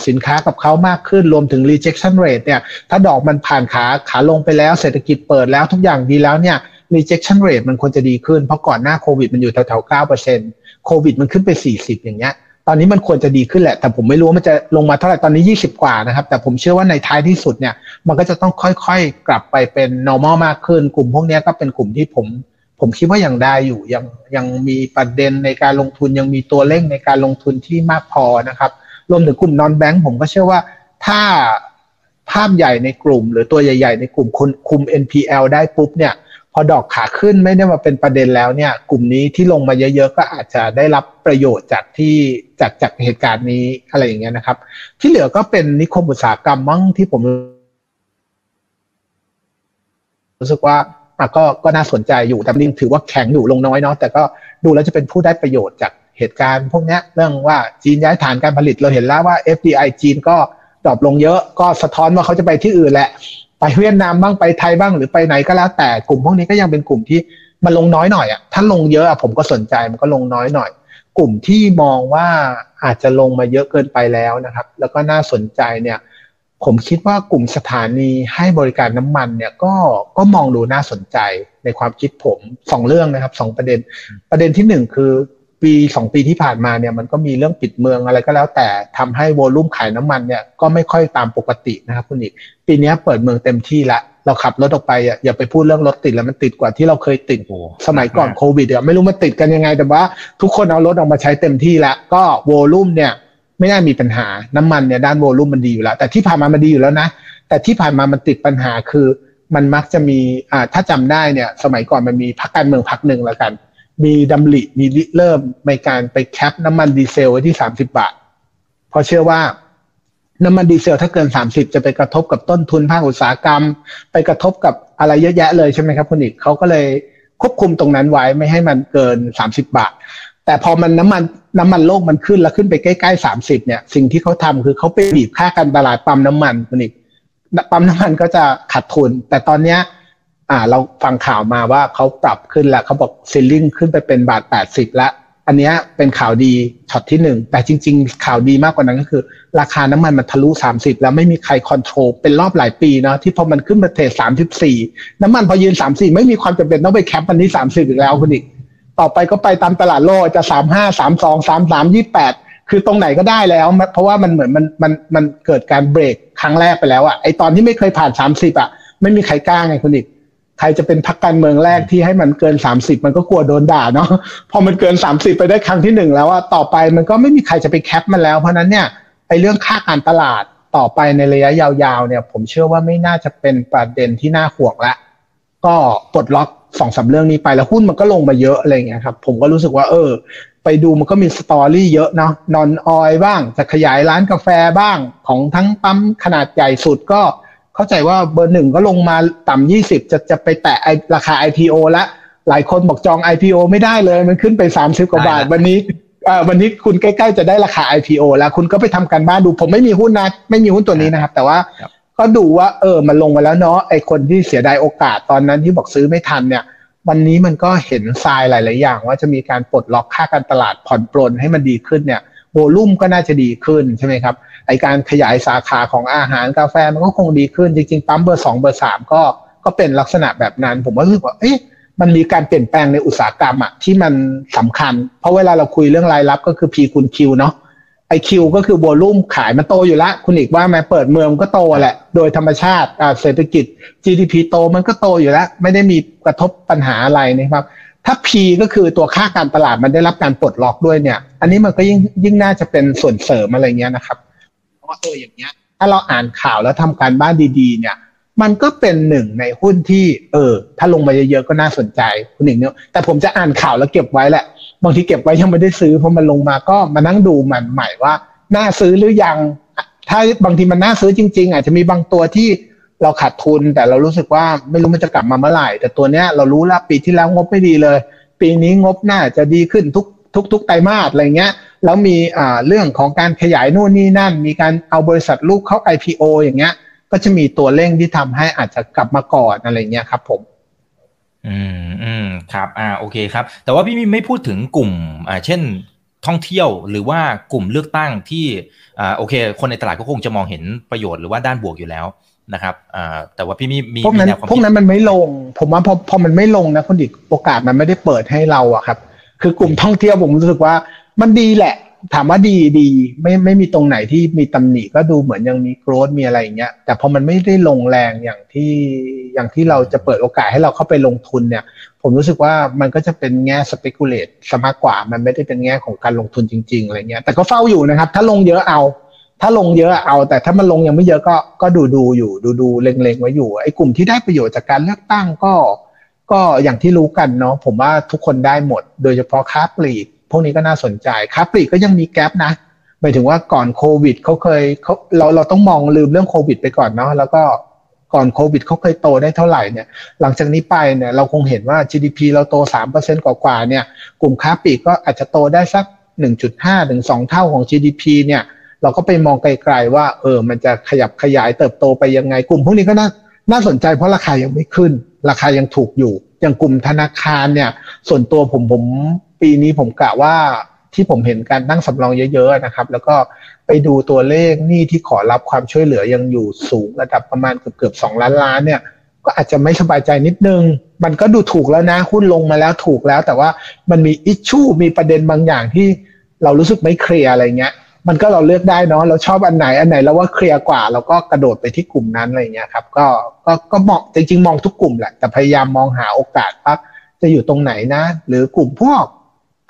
สินค้ากับเขามากขึ้นรวมถึง rejection rate เนี่ยถ้าดอกมันผ่านขาขาลงไปแล้วเศรษฐกิจเปิดแล้วทุกอย่างดีแล้วเนี่ย rejection rate มันควรจะดีขึ้นเพราะก่อนหน้าโควิดมันอยู่แถวๆ เก้าเปอร์เซ็นต์ โควิดมันขึ้นไปสี่สิบอย่างเงี้ยตอนนี้มันควรจะดีขึ้นแหละแต่ผมไม่รู้ว่ามันจะลงมาเท่าไหร่ตอนนี้ยี่สิบกว่านะครับแต่ผมเชื่อว่าในท้ายที่สุดเนี่ยมันก็จะต้องค่อยๆกลับไปเป็น normal มากขึ้นกลุ่มพวกนี้ก็เป็นกลุ่มที่ผมผมคิดว่ายังได้อยู่ยังยังมีประเด็นในการลงทุนยังมีตัวเร่งในการลงทุนที่มากพอนะครับรวมถึงกลุ่มนอนแบงก์ผมก็เชื่อว่าถ้าภาพใหญ่ในกลุ่มหรือตัวใหญ่ๆในกลุ่มคนคุม เอ็น พี แอล ได้ปุ๊บเนี่ยพอดอกขาขึ้นไม่ได้มาเป็นประเด็นแล้วเนี่ยกลุ่มนี้ที่ลงมาเยอะๆก็อาจจะได้รับประโยชน์จากที่จากจากเหตุการณ์นี้อะไรอย่างเงี้ยนะครับที่เหลือก็เป็นนิคมอุตสาหกรรมมั่งที่ผมรู้สึกว่าอ่ะก็ก็น่าสนใจอยู่แต่จริงถือว่าแข็งอยู่ลงน้อยเนาะแต่ก็ดูแล้วจะเป็นผู้ได้ประโยชน์จากเหตุการณ์พวกนี้เรื่องว่าจีนย้ายฐานการผลิตเราเห็นแล้วว่า เอฟ ดี ไอ จีนก็ดรอปลงเยอะก็สะท้อนว่าเขาจะไปที่อื่นแหละไปเวียดนามบ้างไปไทยบ้างหรือไปไหนก็แล้วแต่กลุ่มพวกนี้ก็ยังเป็นกลุ่มที่มันลงน้อยหน่อยอ่ะถ้าลงเยอะอ่ะผมก็สนใจมันก็ลงน้อยหน่อยกลุ่มที่มองว่าอาจจะลงมาเยอะเกินไปแล้วนะครับแล้วก็น่าสนใจเนี่ยผมคิดว่ากลุ่มสถานีให้บริการน้ำมันเนี่ยก็ก็มองดูน่าสนใจในความคิดผมสองเรื่องนะครับสองประเด็นประเด็นที่หนึ่งคือปีสองปีที่ผ่านมาเนี่ยมันก็มีเรื่องปิดเมืองอะไรก็แล้วแต่ทำให้โวลุ่มขายน้ำมันเนี่ยก็ไม่ค่อยตามปกตินะครับคุณอีกปีนี้เปิดเมืองเต็มที่ละเราขับรถออกไปอย่าไปพูดเรื่องรถติดแล้วมันติดกว่าที่เราเคยติดสมัยก่อนโควิดเนี่ยไม่รู้มันติดกันยังไงแต่ว่าทุกคนเอารถออกมาใช้เต็มที่ละก็โวลุ่มเนี่ยไม่น่ามีปัญหาน้ำมันเนี่ยด้านโวลุ่มมันดีอยู่แล้วแต่ที่ผ่านมามันดีอยู่แล้วนะแต่ที่ผ่านมามันติดปัญหาคือมันมักจะมีอ่าถ้าจำได้เนี่ยสมัยก่อนมันมีพรรคการเมืองพรรคนึงละกันมีดำริมีริเริ่มในการไปแคปน้ำมันดีเซลไว้ที่สามสิบบาทเพราะเชื่อว่าน้ำมันดีเซลถ้าเกินสามสิบจะไปกระทบกับต้นทุนภาคอุตสาหกรรมไปกระทบกับอะไรเยอะแยะเลยใช่ไหมครับคุณอีกเขาก็เลยควบคุมตรงนั้นไว้ไม่ให้มันเกินสามสิบบาทแต่พอมันน้ำมันน้ำมันโลกมันขึ้นแล้วขึ้นไปใกล้ๆสามสิบเนี่ยสิ่งที่เขาทำคือเขาไปบีบค่าการตลาดปั๊มน้ำมันคุณอีกปั๊มน้ำมันก็จะขาดทุนแต่ตอนเนี้ยอ่าเราฟังข่าวมาว่าเขาปรับขึ้นแล้วเขาบอกซีลิ่งขึ้นไปเป็นบาทแปดสิบละอันนี้เป็นข่าวดีช็อตที่หนึ่งแต่จริงๆข่าวดีมากกว่านั้นก็คือราคาน้ำมันมันทะลุสามสิบแล้วไม่มีใครคอนโทรลเป็นรอบหลายปีเนาะที่พอมันขึ้นมาเทสามสิบสี่น้ำมันพอยืนสามสิบสี่ไม่มีความจำเป็นต้องไปแคปมันที่สามสิบอีกแล้วคุณอีกต่อไปก็ไปตามตลาดโลกจะสามสิบห้า สามสิบสอง สามสิบสาม ยี่สิบแปดคือตรงไหนก็ได้แล้วเพราะว่ามันเหมือนมันมันมันเกิดการเบรกครั้งแรกไปแล้วอะไอตอนที่ไม่เคยผ่านสามสิบอะไม่มีใครกล้าไงคุณอีกข ทยจะเป็นพรรคการเมืองแรกที่ให้มันเกินสามสิบมันก็กลัวโดนด่าเนาะพอมันเกินสามสิบไปได้ครั้งที่หนึ่งแล้วอะต่อไปมันก็ไม่มีใครจะไปแคปมันแล้วเพราะนั้นเนี่ยไอ้เรื่องค่าการตลาดต่อไปในระยะยาวๆเนี่ยผมเชื่อว่าไม่น่าจะเป็นประเด็นที่น่าห่วงละก็ปลดล็อก สองสาม เรื่องนี้ไปแล้วหุ้นมันก็ลงมาเยอะอะไรอย่างเงี้ยครับผมก็รู้สึกว่าเออไปดูมันก็มีสตอรี่เยอะเนาะนอนออยบ้างจะขยายร้านกาแฟบ้างของทั้งปั๊มขนาดใหญ่สุดก็เข้าใจว่าเบอร์หนึ่งก็ลงมาต่ำยี่สิบจะจะไปแตะราคา ไอ พี โอ ละหลายคนบอกจอง ไอ พี โอ ไม่ได้เลยมันขึ้นไปสามสิบกว่าบาทวันนี้วันนี้คุณใกล้ๆจะได้ราคา ไอ พี โอ แล้วคุณก็ไปทำการบ้านดูผมไม่มีหุ้นนะไม่มีหุ้นตัวนี้นะครับแต่ว่าก็ดูว่าเออมันลงมาแล้วเนาะไอคนที่เสียดายโอกาสตอนนั้นที่บอกซื้อไม่ทันเนี่ยวันนี้มันก็เห็นทรายหลายๆอย่างว่าจะมีการปลดล็อกค่าการตลาดผ่อนปลนให้มันดีขึ้นเนี่ยโวลุ่มก็น่าจะดีขึ้นใช่ไหมครับไอการขยายสาขาของอาหารกาแฟมันก็คงดีขึ้นจริงๆปั๊มเบอร์สองเบอร์สามก็ก็เป็นลักษณะแบบนั้นผมก็รู้สึกว่าเอ๊ะมันมีการเปลี่ยนแปลงในอุตสาหกรรมอะที่มันสำคัญเพราะเวลาเราคุยเรื่องรายรับก็คือ P คูณ Q เนาะไอ Q ก็คือโวลุ่มขายมันโตอยู่ละคุณอีกว่าแม้เปิดเมืองก็โตแหละโดยธรรมชาติเศรษฐกิจ จี ดี พี โตมันก็โตอยู่ละไม่ได้มีกระทบปัญหาอะไรนะครับถ้า P ก็คือตัวค่าการตลาดมันได้รับการปลดล็อกด้วยเนี่ยอันนี้มันก็ยิ่งยิ่งน่าจะเป็นส่วนเสริมอะไรเงี้ยนะครับเพราะว่าเอออย่างเงี้ยถ้าเราอ่านข่าวแล้วทำการบ้านดีๆเนี่ยมันก็เป็นหนึ่งในหุ้นที่เออถ้าลงมาเยอะๆก็น่าสนใจคุณหนิงเนี่ยแต่ผมจะอ่านข่าวแล้วเก็บไว้แหละบางทีเก็บไว้ยังไม่ได้ซื้อเพราะมันลงมาก็มานั่งดูมันใหม่ว่าน่าซื้อหรือยังถ้าบางทีมันน่าซื้อจริงๆอาจจะมีบางตัวที่เราขาดทุนแต่เรารู้สึกว่าไม่รู้มันจะกลับมาเมื่อไหร่แต่ตัวเนี้ยเรารู้แล้วปีที่แล้วงบไม่ดีเลยปีนี้งบน่าจะดีขึ้นทุกทุกทุกไตรมาสอะไรเงี้ยแล้วมีอ่าเรื่องของการขยายโน่นนี่นั่นมีการเอาบริษัทลูกเข้า ไอ พี โอ อย่างเงี้ยก็จะมีตัวเร่งที่ทำให้อาจจะกลับมาก่อนอะไรเงี้ยครับผมอืมอืมครับอ่าโอเคครับแต่ว่าพี่มิไม่พูดถึงกลุ่มอ่าเช่นท่องเที่ยวหรือว่ากลุ่มเลือกตั้งที่อ่าโอเคคนในตลาดก็คงจะมองเห็นประโยชน์หรือว่าด้านบวกอยู่แล้วนะครับอ่าแต่ว่าพี่มิมีพวกนั้นพวกนั้นมันไม่ลงผมว่าพอพอมันไม่ลงนะคนดิโอกาสมันไม่ได้เปิดให้เราอะครับคือกลุ่มท่องเที่ยวผมรู้สึกว่ามันดีแหละถามว่าดีดีไม่ไม่มีตรงไหนที่มีตำหนิก็ดูเหมือนยังมีโกรธมีอะไรอย่างเงี้ยแต่พอมันไม่ได้ลงแรงอย่างที่อย่างที่เราจะเปิดโอกาสให้เราเข้าไปลงทุนเนี่ยผมรู้สึกว่ามันก็จะเป็นแง่สเปกุเลตซะมากกว่ามันไม่ได้เป็นแง่ของการลงทุนจริงๆอะไรเงี้ยแต่ก็เฝ้าอยู่นะครับถ้าลงเยอะเอาถ้าลงเยอะเอาแต่ถ้ามันลงยังไม่เยอะก็ก็ดูดูอยู่ดูดูเล็งๆไว้อยู่ไอ้กลุ่มที่ได้ประโยชน์จากการเลือกตั้งก็ก็อย่างที่รู้กันเนาะผมว่าทุกคนได้หมดโดยเฉพาะค้าปลีกพวกนี้ก็น่าสนใจค้าปลีกก็ยังมีแก๊ปนะหมายถึงว่าก่อนโควิดเขาเคยเขาเราเราต้องมองลืมเรื่องโควิดไปก่อนเนาะแล้วก็ก่อนโควิดเขาเคยโตได้เท่าไหร่เนี่ยหลังจากนี้ไปเนี่ยเราคงเห็นว่า จี ดี พี เราโต สามเปอร์เซ็นต์ กว่าๆเนี่ยกลุ่มค้าปลีกก็อาจจะโตได้สัก หนึ่งจุดห้า ถึง สอง เท่าของ จี ดี พี เนี่ยเราก็ไปมองไกลๆว่าเออมันจะขยับขยายเติบโตไปยังไงกลุ่มพวกนี้ก็น่าน่าสนใจเพราะราคายังไม่ขึ้นราคายังถูกอยู่อย่างกลุ่มธนาคารเนี่ยส่วนตัวผมผมปีนี้ผมกะว่าที่ผมเห็นการตั้งสำรองเยอะๆนะครับแล้วก็ไปดูตัวเลขหนี้ที่ขอรับความช่วยเหลือยังอยู่สูงระดับประมาณเกือบๆสองล้านล้านเนี่ยก็อาจจะไม่สบายใจนิดนึงมันก็ดูถูกแล้วนะหุ้นลงมาแล้วถูกแล้วแต่ว่ามันมีอิชชูมีประเด็นบางอย่างที่เรารู้สึกไม่เคลียร์อะไรเงี้ยมันก็เราเลือกได้เนาะเราชอบอันไหนอันไหนเราว่าเคลียร์กว่าเราก็กระโดดไปที่กลุ่มนั้นอะไรเงี้ยครับก็ก็ก็เหมาะจริงๆมองทุกกลุ่มแหละแต่พยายามมองหาโอกาสว่าจะอยู่ตรงไหนนะหรือกลุ่มพวก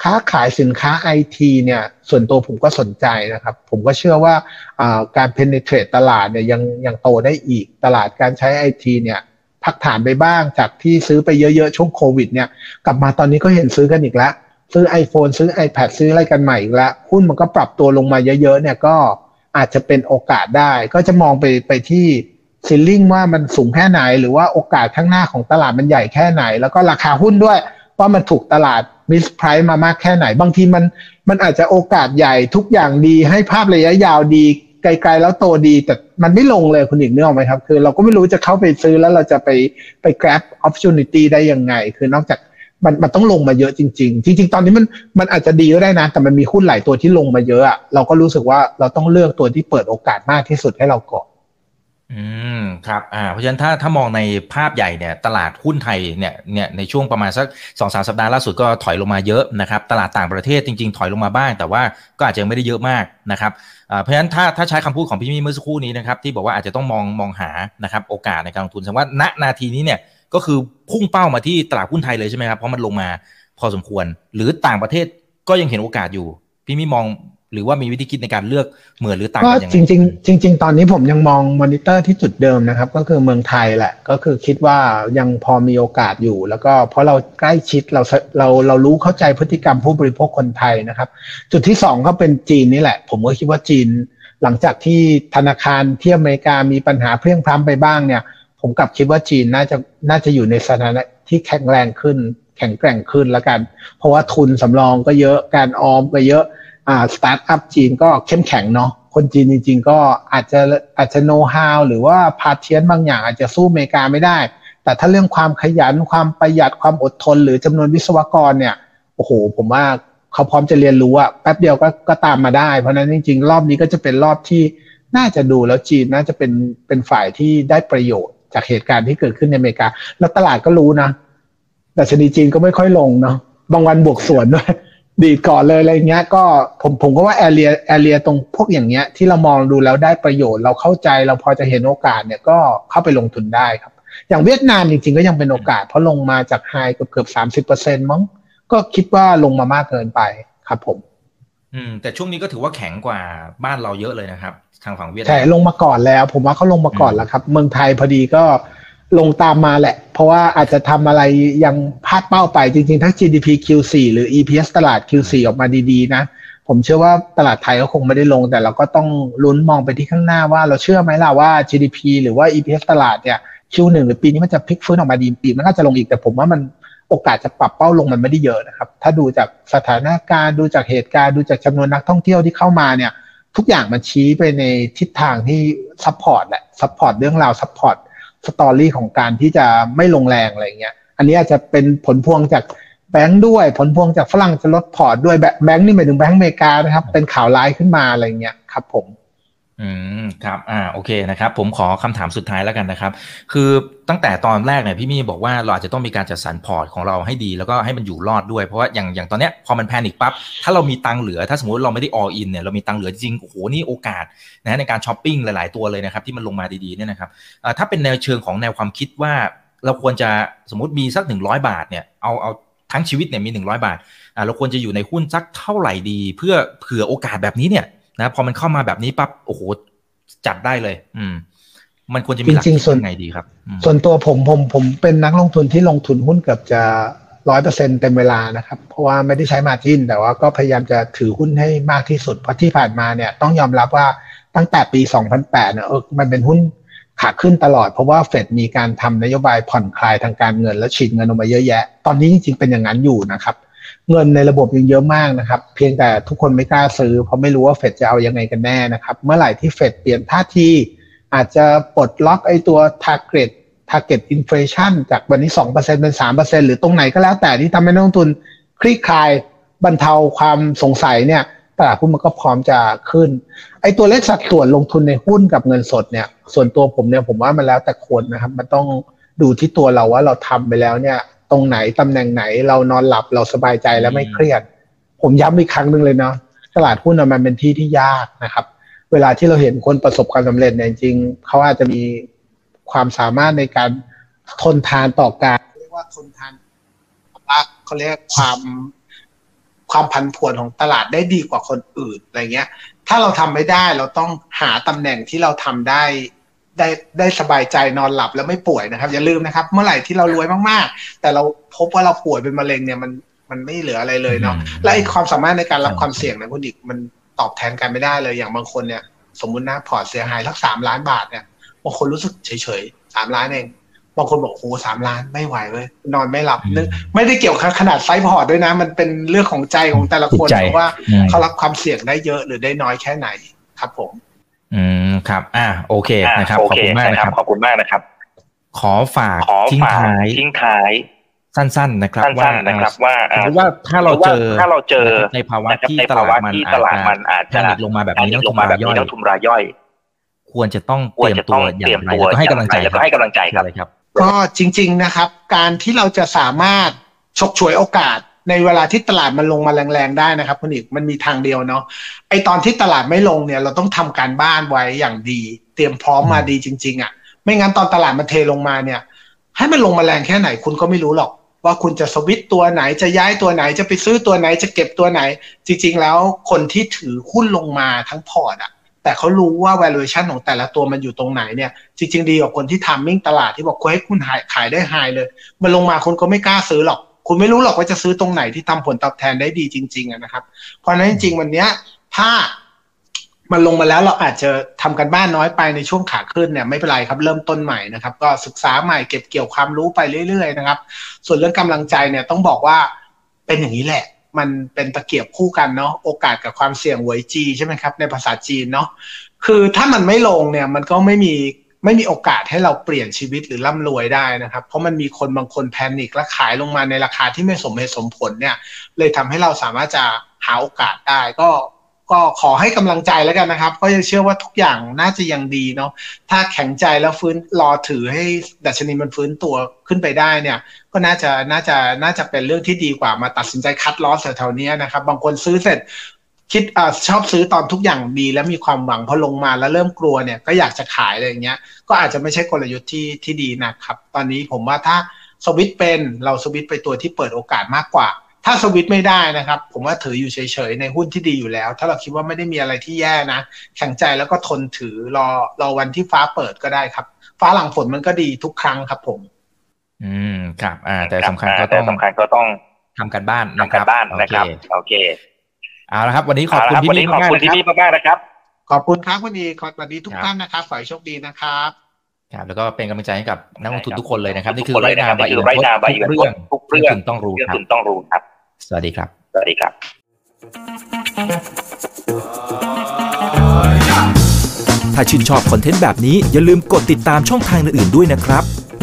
ค้าขายสินค้า ไอ ที เนี่ยส่วนตัวผมก็สนใจนะครับผมก็เชื่อว่าการ penetrate ตลาดเนี่ยยังยังโตได้อีกตลาดการใช้ ไอ ที เนี่ยพักฐานไปบ้างจากที่ซื้อไปเยอะๆช่วงโควิดเนี่ยกลับมาตอนนี้ก็เห็นซื้อกันอีกแล้วซื้อ iPhone ซื้อ iPad ซื้ออะไรกันใหม่อีกแล้วหุ้นมันก็ปรับตัวลงมาเยอะๆเนี่ยก็อาจจะเป็นโอกาสได้ก็จะมองไปไปที่ซีลิ่งว่ามันสูงแค่ไหนหรือว่าโอกาสข้างหน้าของตลาดมันใหญ่แค่ไหนแล้วก็ราคาหุ้นด้วยว่ามันถูกตลาดมิสไพรซ์มามากแค่ไหนบางทีมันมันอาจจะโอกาสใหญ่ทุกอย่างดีให้ภาพระยะยาวดีไกลๆแล้วโตดีแต่มันไม่ลงเลยคุณอีกนึกออกไหมครับคือเราก็ไม่รู้จะเข้าไปซื้อแล้วเราจะไปไป grab opportunity ได้ยังไงคือนอกจากมันมันต้องลงมาเยอะจริงๆจริงๆตอนนี้มันมันอาจจะดีก็ได้นะแต่มันมีหุ้นหลายตัวที่ลงมาเยอะอ่ะเราก็รู้สึกว่าเราต้องเลือกตัวที่เปิดโอกาสมากที่สุดให้เราก่อนอืมครับอ่าเพราะฉะนั้นถ้าถ้ามองในภาพใหญ่เนี่ยตลาดหุ้นไทยเนี่ยเนี่ยในช่วงประมาณสัก สองถึงสาม สัปดาห์ล่าสุดก็ถอยลงมาเยอะนะครับตลาดต่างประเทศจริงๆถอยลงมาบ้างแต่ว่าก็อาจจะไม่ได้เยอะมากนะครับอ่าเพราะฉะนั้นถ้าถ้าใช้คำพูดของพี่มี่เมื่อสักครู่นี้นะครับที่บอกว่าอาจจะต้องมองมองหานะครับโอกาสในการลงทุนแสดงว่าณนาทีนี้เนี่ย ก็คือพุ่งเป้ามาที่ตลาดหุ้นไทยเลยใช่ไหมครับเพราะมันลงมาพอสมควรหรือต่างประเทศก็ยังเห็นโอกาสอยู่พี่มิมองหรือว่ามีวิธีคิดในการเลือกเหมือนหรือต่างกันยังไงจริงจริงจริงตอนนี้ผมยังมองมอนิเตอร์ที่จุดเดิมนะครับก็คือเมืองไทยแหละก็คือคิดว่ายังพอมีโอกาสอยู่แล้วก็เพราะเราใกล้ชิดเราเราเรารู้เข้าใจพฤติกรรมผู้บริโภคคนไทยนะครับจุดที่สองก็เป็นจีนนี่แหละผมก็คิดว่าจีนหลังจากที่ธนาคารที่อเมริกามีปัญหาเพลี่ยงพล้ำไปบ้างเนี่ยผมกลับคิดว่าจีนน่าจะน่าจะอยู่ในสถานะที่แข็งแรงขึ้นแข็งแกร่งขึ้นแล้วกันเพราะว่าทุนสำรองก็เยอะการออมก็เยอะอ่าสตาร์ทอัพจีนก็เข้มแข็งเนาะคนจีนจริงๆก็อาจจะอาจจะโน้ตฮาวหรือว่าพาเทียนบางอย่างอาจจะสู้อเมริกาไม่ได้แต่ถ้าเรื่องความขยันความประหยัดความอดทนหรือจำนวนวิศวกรเนี่ยโอ้โหผมว่าเขาพร้อมจะเรียนรู้อะแป๊บเดียวก็ก็ตามมาได้เพราะนั้นจริงๆรอบนี้ก็จะเป็นรอบที่น่าจะดูแล้วจีนน่าจะเป็นเป็นฝ่ายที่ได้ประโยชน์จากเหตุการณ์ที่เกิดขึ้นในอเมริกาแล้วตลาดก็รู้นะดัชนีจีนก็ไม่ค่อยลงเนาะบางวันบวกสวนด้วยดีดก่อนเลยอะไรเงี้ยก็ผมผมก็ว่าแอเรียแอเรียตรงพวกอย่างเงี้ยที่เรามองดูแล้วได้ประโยชน์เราเข้าใจเราพอจะเห็นโอกาสเนี่ยก็เข้าไปลงทุนได้ครับอย่างเวียดนามจริงๆก็ยังเป็นโอกาสเพราะลงมาจากไฮเกือบเกือบสามสิบเปอร์เซ็นต์มั้งก็คิดว่าลงมามากเกินไปครับผมอืมแต่ช่วงนี้ก็ถือว่าแข็งกว่าบ้านเราเยอะเลยนะครับทางฝั่งเวียดนามแต่ลงมาก่อนแล้วผมว่าเขาลงมาก่อนแล้วครับเมืองไทยพอดีก็ลงตามมาแหละเพราะว่าอาจจะทำอะไรยังพลาดเป้าไปจริงๆถ้า จี ดี พี คิว โฟร์ หรือ อี พี เอส ตลาด คิว โฟร์ ออกมาดีๆนะผมเชื่อว่าตลาดไทยก็คงไม่ได้ลงแต่เราก็ต้องลุ้นมองไปที่ข้างหน้าว่าเราเชื่อไหมล่ะว่า จี ดี พี หรือว่า อี พี เอส ตลาดเนี่ย คิว วัน หรือปีนี้มันจะพลิกฟื้นออกมาดีปีมันน่าจะลงอีกแต่ผมว่ามันโอกาสจะปรับเป้าลงมันไม่ได้เยอะนะครับถ้าดูจากสถานการณ์ดูจากเหตุการณ์ดูจากจำนวนนักท่องเที่ยวที่เข้ามาเนี่ยทุกอย่างมันชี้ไปในทิศทางที่ซัพพอร์ตแหละซัพพอร์ตเรื่องราวซัพพอร์ตสตอรี่ของการที่จะไม่ลงแรงอะไรเงี้ยอันนี้อาจจะเป็นผลพวงจากแบงค์ด้วยผลพวงจากฝรั่งจะลดพอร์ตด้วยแบงค์นี่หมายถึงแบงค์อเมริกานะครับเป็นข่าวร้ายขึ้นมาอะไรเงี้ยครับผมอืมครับอ่าโอเคนะครับผมขอคำถามสุดท้ายแล้วกันนะครับคือตั้งแต่ตอนแรกเนี่ยพี่มี่บอกว่าเราอาจจะต้องมีการจัดสรรพอร์ตของเราให้ดีแล้วก็ให้มันอยู่รอดด้วยเพราะว่าอย่างอย่างตอนเนี้ยพอมันแพนิคปั๊บถ้าเรามีตังเหลือถ้าสมมติเราไม่ได้ all in เนี่ยเรามีตังเหลือจริงโอ้โหนี่โอกาสนะในการช้อปปิ้งหลายๆตัวเลยนะครับที่มันลงมาดีๆเนี่ยนะครับอ่าถ้าเป็นในเชิงของแนวความคิดว่าเราควรจะสมมติมีสักหนึ่งร้อยบาทเนี่ยเอาเอาทั้งชีวิตเนี่ยมีหนึ่งร้อยบาทอ่าเราควรจะอยู่ในหุ้นสักเท่าไหร่ดีเพื่อเผื่อโอกาสแบบนี้เนี่ยนะพอมันเข้ามาแบบนี้ปั๊บโอ้โหจัดได้เลยอืมมันควรจะมีหลักคิดยังไงดีครับส่วนตัวผมผมผมเป็นนักลงทุนที่ลงทุนหุ้นเกือบจะ ร้อยเปอร์เซ็นต์ เต็มเวลานะครับเพราะว่าไม่ได้ใช้มาร์จิ้นแต่ว่าก็พยายามจะถือหุ้นให้มากที่สุดเพราะที่ผ่านมาเนี่ยต้องยอมรับว่าตั้งแต่ปีสองพันแปดเนี่ยเออมันเป็นหุ้นขาขึ้นตลอดเพราะว่าเฟดมีการทำนโยบายผ่อนคลายทางการเงินและฉีดเงินออกมาเยอะแยะตอนนี้จริงๆเป็นอย่างนั้นอยู่นะครับเงินในระบบยังเยอะมากนะครับเพียงแต่ทุกคนไม่กล้าซื้อเพราะไม่รู้ว่าเฟดจะเอายังไงกันแน่นะครับเมื่อไหร่ที่เฟดเปลี่ยนท่าทีอาจจะปลดล็อกไอ้ตัว target target inflation จากวันนี้ สองเปอร์เซ็นต์ เป็น สามเปอร์เซ็นต์ หรือตรงไหนก็แล้วแต่ที่ทำให้นักลงทุนคลี่คลายบรรเทาความสงสัยเนี่ยตลาดหุ้นมันก็พร้อมจะขึ้นไอ้ตัวเลขสัดส่วนลงทุนในหุ้นกับเงินสดเนี่ยส่วนตัวผมเนี่ยผมว่ามันแล้วแต่คนนะครับมันต้องดูที่ตัวเราว่าเราทำไปแล้วเนี่ยตรงไหนตำแหน่งไหนเรานอนหลับเราสบายใจและไม่เครียดผมย้ำอีกครั้งหนึ่งเลยเนาะตลาดหุ้นมันเป็นที่ที่ยากนะครับเวลาที่เราเห็นคนประสบความสำเร็จเนี่ยจริงเขาอาจจะมีความสามารถในการทนทานต่อการเรียกว่าทนทานเขาเรียกความความผันผวนของตลาดได้ดีกว่าคนอื่นอะไรเงี้ยถ้าเราทำไม่ได้เราต้องหาตำแหน่งที่เราทำได้ได้ได้สบายใจนอนหลับแล้วไม่ป่วยนะครับอย่าลืมนะครับเมื่อไหร่ที่เรารวยมากๆแต่เราพบว่าเราป่วยเป็นมะเร็งเนี่ยมันมันไม่เหลืออะไรเลยเนาะและไอ้ความสามารถในการรับความเสี่ยงนะคุณอีกมันตอบแทนกันไม่ได้เลยอย่างบางคนเนี่ยสมมุตินะพอร์ตเสียหายสักสามล้านบาทเนี่ยบางคนรู้สึกเฉยๆสามล้านเองบางคนบอกโอ้สามล้านไม่ไหวเว้ยนอนไม่หลับนึกไม่ได้เกี่ยวกับขนาดไซส์พอร์ตด้วยนะมันเป็นเรื่องของใจของแต่ละคนว่าเขารับความเสี่ยงได้เยอะหรือได้น้อยแค่ไหนครับผมอืมครับอ่าโอเคนะครับขอบคุณมากนะครับขอบคุณมากนะครับขอฝากทิ้งท้ายทิ้งท้ายสั้นๆนะครับว่านะครับว่าถ้าเราเจอถ้าเราเจอในภาวะที่ตลาดมันอาจจะลงมาแบบนี้ลงมาแบบนี้แล้วทุนรายย่อยควรจะต้องเตรียมตัวอย่างไรก็ให้กำลังใจก็ให้กำลังใจครับก็จริงๆนะครับการที่เราจะสามารถฉกฉวยโอกาสในเวลาที่ตลาดมันลงมาแรงๆได้นะครับคุณอีกมันมีทางเดียวเนาะไอตอนที่ตลาดไม่ลงเนี่ยเราต้องทำการบ้านไว้อย่างดีเตรียมพร้อมมาดีจริงๆอ่ะไม่งั้นตอนตลาดมันเทลงมาเนี่ย ให้มันลงมาแรงแค่ไหนคุณก็ไม่รู้หรอกว่าคุณจะสวิตตัวไหนจะย้ายตัวไหนจะไปซื้อตัวไหนจะเก็บตัวไหนจริงๆแล้วคนที่ถือหุ้นลงมาทั้งพอร์ตอะแต่เขารู้ว่า valuation ของแต่ละตัวมันอยู่ตรงไหนเนี่ยจริงๆดีกว่าคนที่ทำมิ่งตลาดที่บอกคุยให้คุณขายได้ high เลยมันลงมาคนก็ไม่กล้าซื้อหรอกคุณไม่รู้หรอกว่าจะซื้อตรงไหนที่ทำผลตอบแทนได้ดีจริงๆนะครับเพราะนั้นจริงๆวันเนี้ยถ้ามันลงมาแล้วเราอาจจะทำกันบ้านน้อยไปในช่วงขาขึ้นเนี่ยไม่เป็นไรครับเริ่มต้นใหม่นะครับก็ศึกษาใหม่เก็บเกี่ยวความรู้ไปเรื่อยๆนะครับส่วนเรื่องกำลังใจเนี่ยต้องบอกว่าเป็นอย่างนี้แหละมันเป็นตะเกียบคู่กันเนาะโอกาสกับความเสี่ยงหวยจีใช่ไหมครับในภาษาจีนเนาะคือถ้ามันไม่ลงเนี่ยมันก็ไม่มีไม่มีโอกาสให้เราเปลี่ยนชีวิตหรือร่ำรวยได้นะครับเพราะมันมีคนบางคนแพนิคและขายลงมาในราคาที่ไม่สมเหตุสมผลเนี่ยเลยทำให้เราสามารถจะหาโอกาสได้ก็ก็ขอให้กำลังใจแล้วกันนะครับก็ยังเชื่อว่าทุกอย่างน่าจะยังดีเนาะถ้าแข็งใจแล้วฟื้นรอถือให้ดัชนีมันฟื้นตัวขึ้นไปได้เนี่ยก็น่าจะน่าจะน่าจะเป็นเรื่องที่ดีกว่ามาตัดสินใจคัดลอสแถวๆนี้นะครับบางคนซื้อเสร็จคิดอ่าชอบซื้อตอนทุกอย่างดีแล้วมีความหวังพอลงมาแล้วเริ่มกลัวเนี่ยก็อยากจะขายอะไรอย่างเงี้ยก็อาจจะไม่ใช่กลยุทธ์ที่ที่ดีนะครับตอนนี้ผมว่าถ้าสวิตช์เป็นเราสวิตช์ไปตัวที่เปิดโอกาสมากกว่าถ้าสวิตช์ไม่ได้นะครับผมว่าถืออยู่เฉยๆในหุ้นที่ดีอยู่แล้วถ้าเราคิดว่าไม่ได้มีอะไรที่แย่นะแข็งใจแล้วก็ทนถือรอรอวันที่ฟ้าเปิดก็ได้ครับฟ้าหลังฝนมันก็ดีทุกครั้งครับผมอืมครับอ่าแต่สำคัญก็ต้องสำคัญก็ต้องทำกันบ้านทำกันบ้านนะครับโอเคเอาละครับวันนี้ขอบคุณพี่นี่ขอบคุณพี่นี่มากๆนะครับขอบคุณครับวันนี้ขอสวัสดีทุกท่านนะครับขอให้โชคดีนะครับครับแล้วก็เป็นกำลังใจให้กับนักลงทุนทุกคนเลยนะครับนี่คือไรนาใบเอียดเรื่องทุกเรื่องต้องรู้ครับสวัสดีครับสวัสดีครับถ้าชื่นชอบคอนเทนต์แบบนี้อย่าลืมกดติดตามช่องทางอื่นๆด้วยนะครับไม